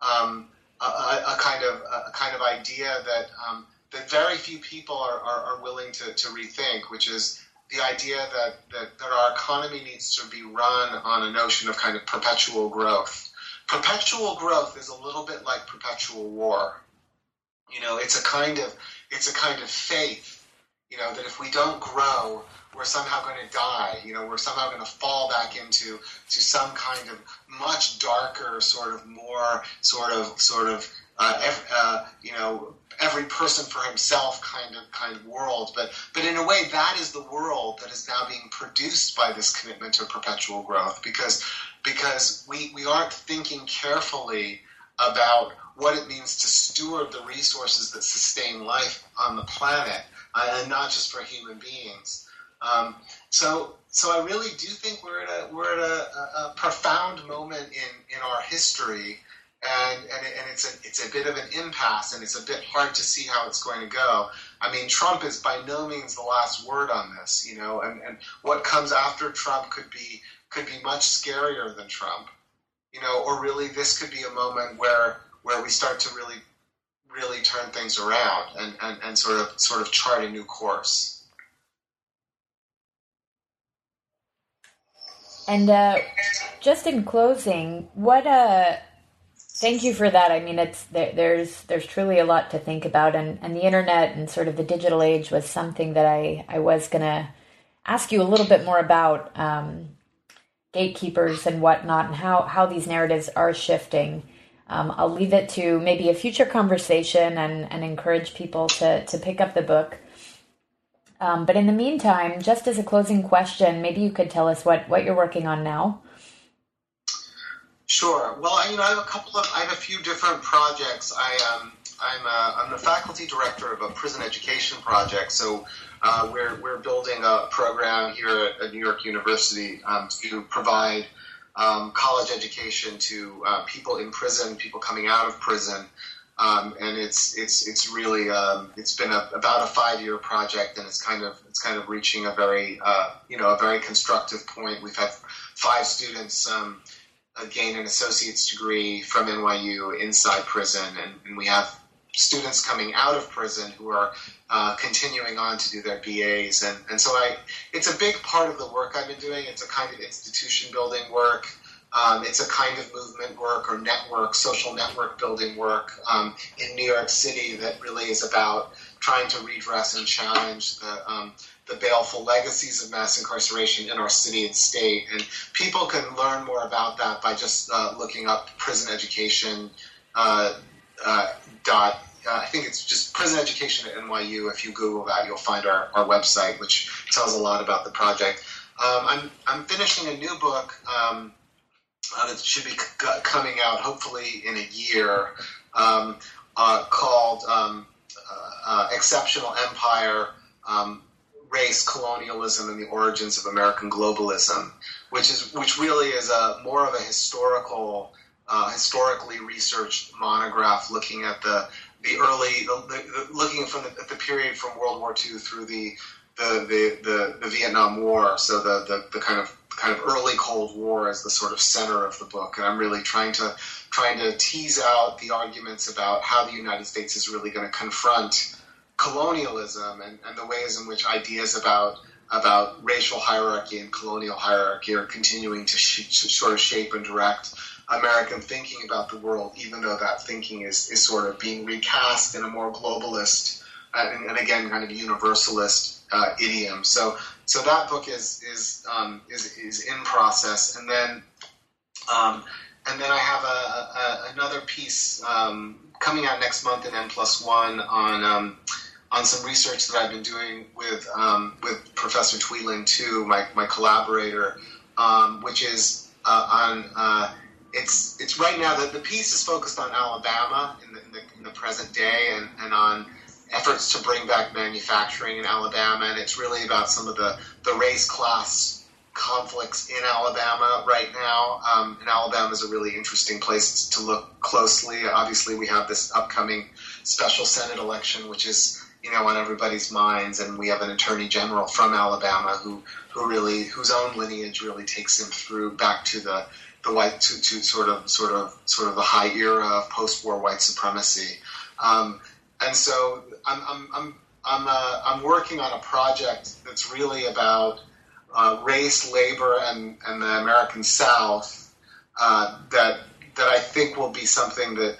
um, a, a kind of a kind of idea that um, that very few people are, are, are willing to, to rethink, which is. The idea that, that, that our economy needs to be run on a notion of kind of perpetual growth. Perpetual growth is a little bit like perpetual war. You know, it's a kind of it's a kind of faith you know, that if we don't grow, we're somehow going to die, you know, we're somehow going to fall back into to some kind of much darker sort of more sort of sort of, uh, ev- uh, you know, every person for himself kind of kind of world. But but in a way, that is the world that is now being produced by this commitment to perpetual growth, because because we, we aren't thinking carefully about what it means to steward the resources that sustain life on the planet, uh, and not just for human beings. Um, so, so I really do think we're at a we're at a, a profound moment in, in our history, and and, and it's a, it's a bit of an impasse, and it's a bit hard to see how it's going to go. I mean, Trump is by no means the last word on this, you know, and, and what comes after Trump could be could be much scarier than Trump, you know, or really this could be a moment where where we start to really really turn things around and, and, and sort of sort of chart a new course. And uh, just in closing, what uh, thank you for that. I mean, it's there, there's there's truly a lot to think about, and, and the internet and sort of the digital age was something that I, I was gonna ask you a little bit more about, um, gatekeepers and whatnot, and how, how these narratives are shifting. Um, I'll leave it to maybe a future conversation, and, and encourage people to to pick up the book. Um, but in the meantime, just as a closing question, maybe you could tell us what, what you're working on now. Sure. Well, I, you know, I have a couple of, I have a few different projects. I um, I'm a, I'm the faculty director of a prison education project. So uh, we're we're building a program here at, at New York University um, to provide um, college education to uh, people in prison, people coming out of prison. Um, and it's it's it's really um, it's been a, about a five-year project, and it's kind of it's kind of reaching a very uh, you know a very constructive point. We've had five students um, gain an associate's degree from N Y U inside prison, and, and we have students coming out of prison who are uh, continuing on to do their B As, and and so I it's a big part of the work I've been doing. It's a kind of institution building work. Um, it's a kind of movement work or network, social network building work um, in New York City that really is about trying to redress and challenge the um, the baleful legacies of mass incarceration in our city and state. And people can learn more about that by just uh, looking up prison education uh, uh, dot. Uh, I think it's just prison education at N Y U. If you Google that, you'll find our, our website, which tells a lot about the project. Um, I'm I'm finishing a new book. Um, Uh, it should be c- coming out hopefully in a year, um, uh, called um, uh, uh, Exceptional Empire, um, Race, Colonialism, and the Origins of American Globalism, which is which really is a more of a historical, uh, historically researched monograph looking at the the early, the, the, looking from the, the period from World War Two through the the the, the, the Vietnam War, so the the, the kind of kind of early Cold War as the sort of center of the book. And I'm really trying to trying to tease out the arguments about how the United States is really going to confront colonialism and, and the ways in which ideas about about racial hierarchy and colonial hierarchy are continuing to, sh- to sort of shape and direct American thinking about the world, even though that thinking is, is sort of being recast in a more globalist uh, and, and again kind of universalist uh, idiom. So So that book is is um, is is in process, and then um, and then I have a, a, another piece um, coming out next month in N plus one on um, on some research that I've been doing with um, with Professor Tweeling too, my my collaborator, um, which is uh, on uh, it's it's right now that the piece is focused on Alabama in the in the, in the present day and, and on efforts to bring back manufacturing in Alabama, and it's really about some of the, the race-class conflicts in Alabama right now. Um, and Alabama is a really interesting place to look closely. Obviously, we have this upcoming special Senate election, which is, you know, on everybody's minds, and we have an attorney general from Alabama who, who really whose own lineage really takes him through back to the the white to, to sort of sort of sort of the high era of post-war white supremacy. Um, And so I'm I'm I'm I'm, uh, I'm working on a project that's really about uh, race, labor, and, and the American South uh, that that I think will be something that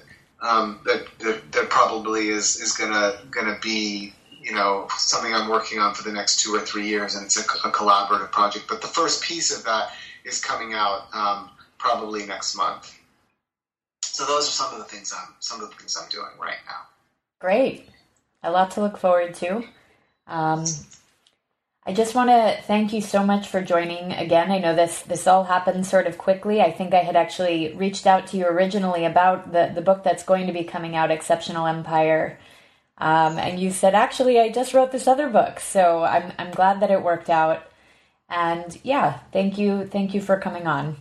um, that, that that probably is is gonna gonna be you know, something I'm working on for the next two or three years, and it's a, a collaborative project. But the first piece of that is coming out um, probably next month. So those are some of the things I'm some of the things I'm doing right now. Great, a lot to look forward to. Um, I just want to thank you so much for joining again. I know this this all happened sort of quickly. I think I had actually reached out to you originally about the, the book that's going to be coming out, Exceptional Empire. Um, and you said, actually, I just wrote this other book. So I'm I'm glad that it worked out. And yeah, thank you. Thank you for coming on.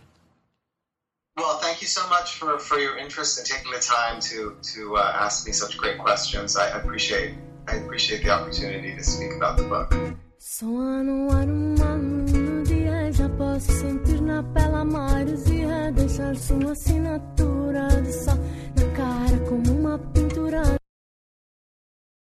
Well, thank you so much for, for your interest and taking the time to, to uh, ask me such great questions. I appreciate I appreciate the opportunity to speak about the book. Sou ano ar humano, um dia já posso sentir na pele a maresia, deixar sua assinatura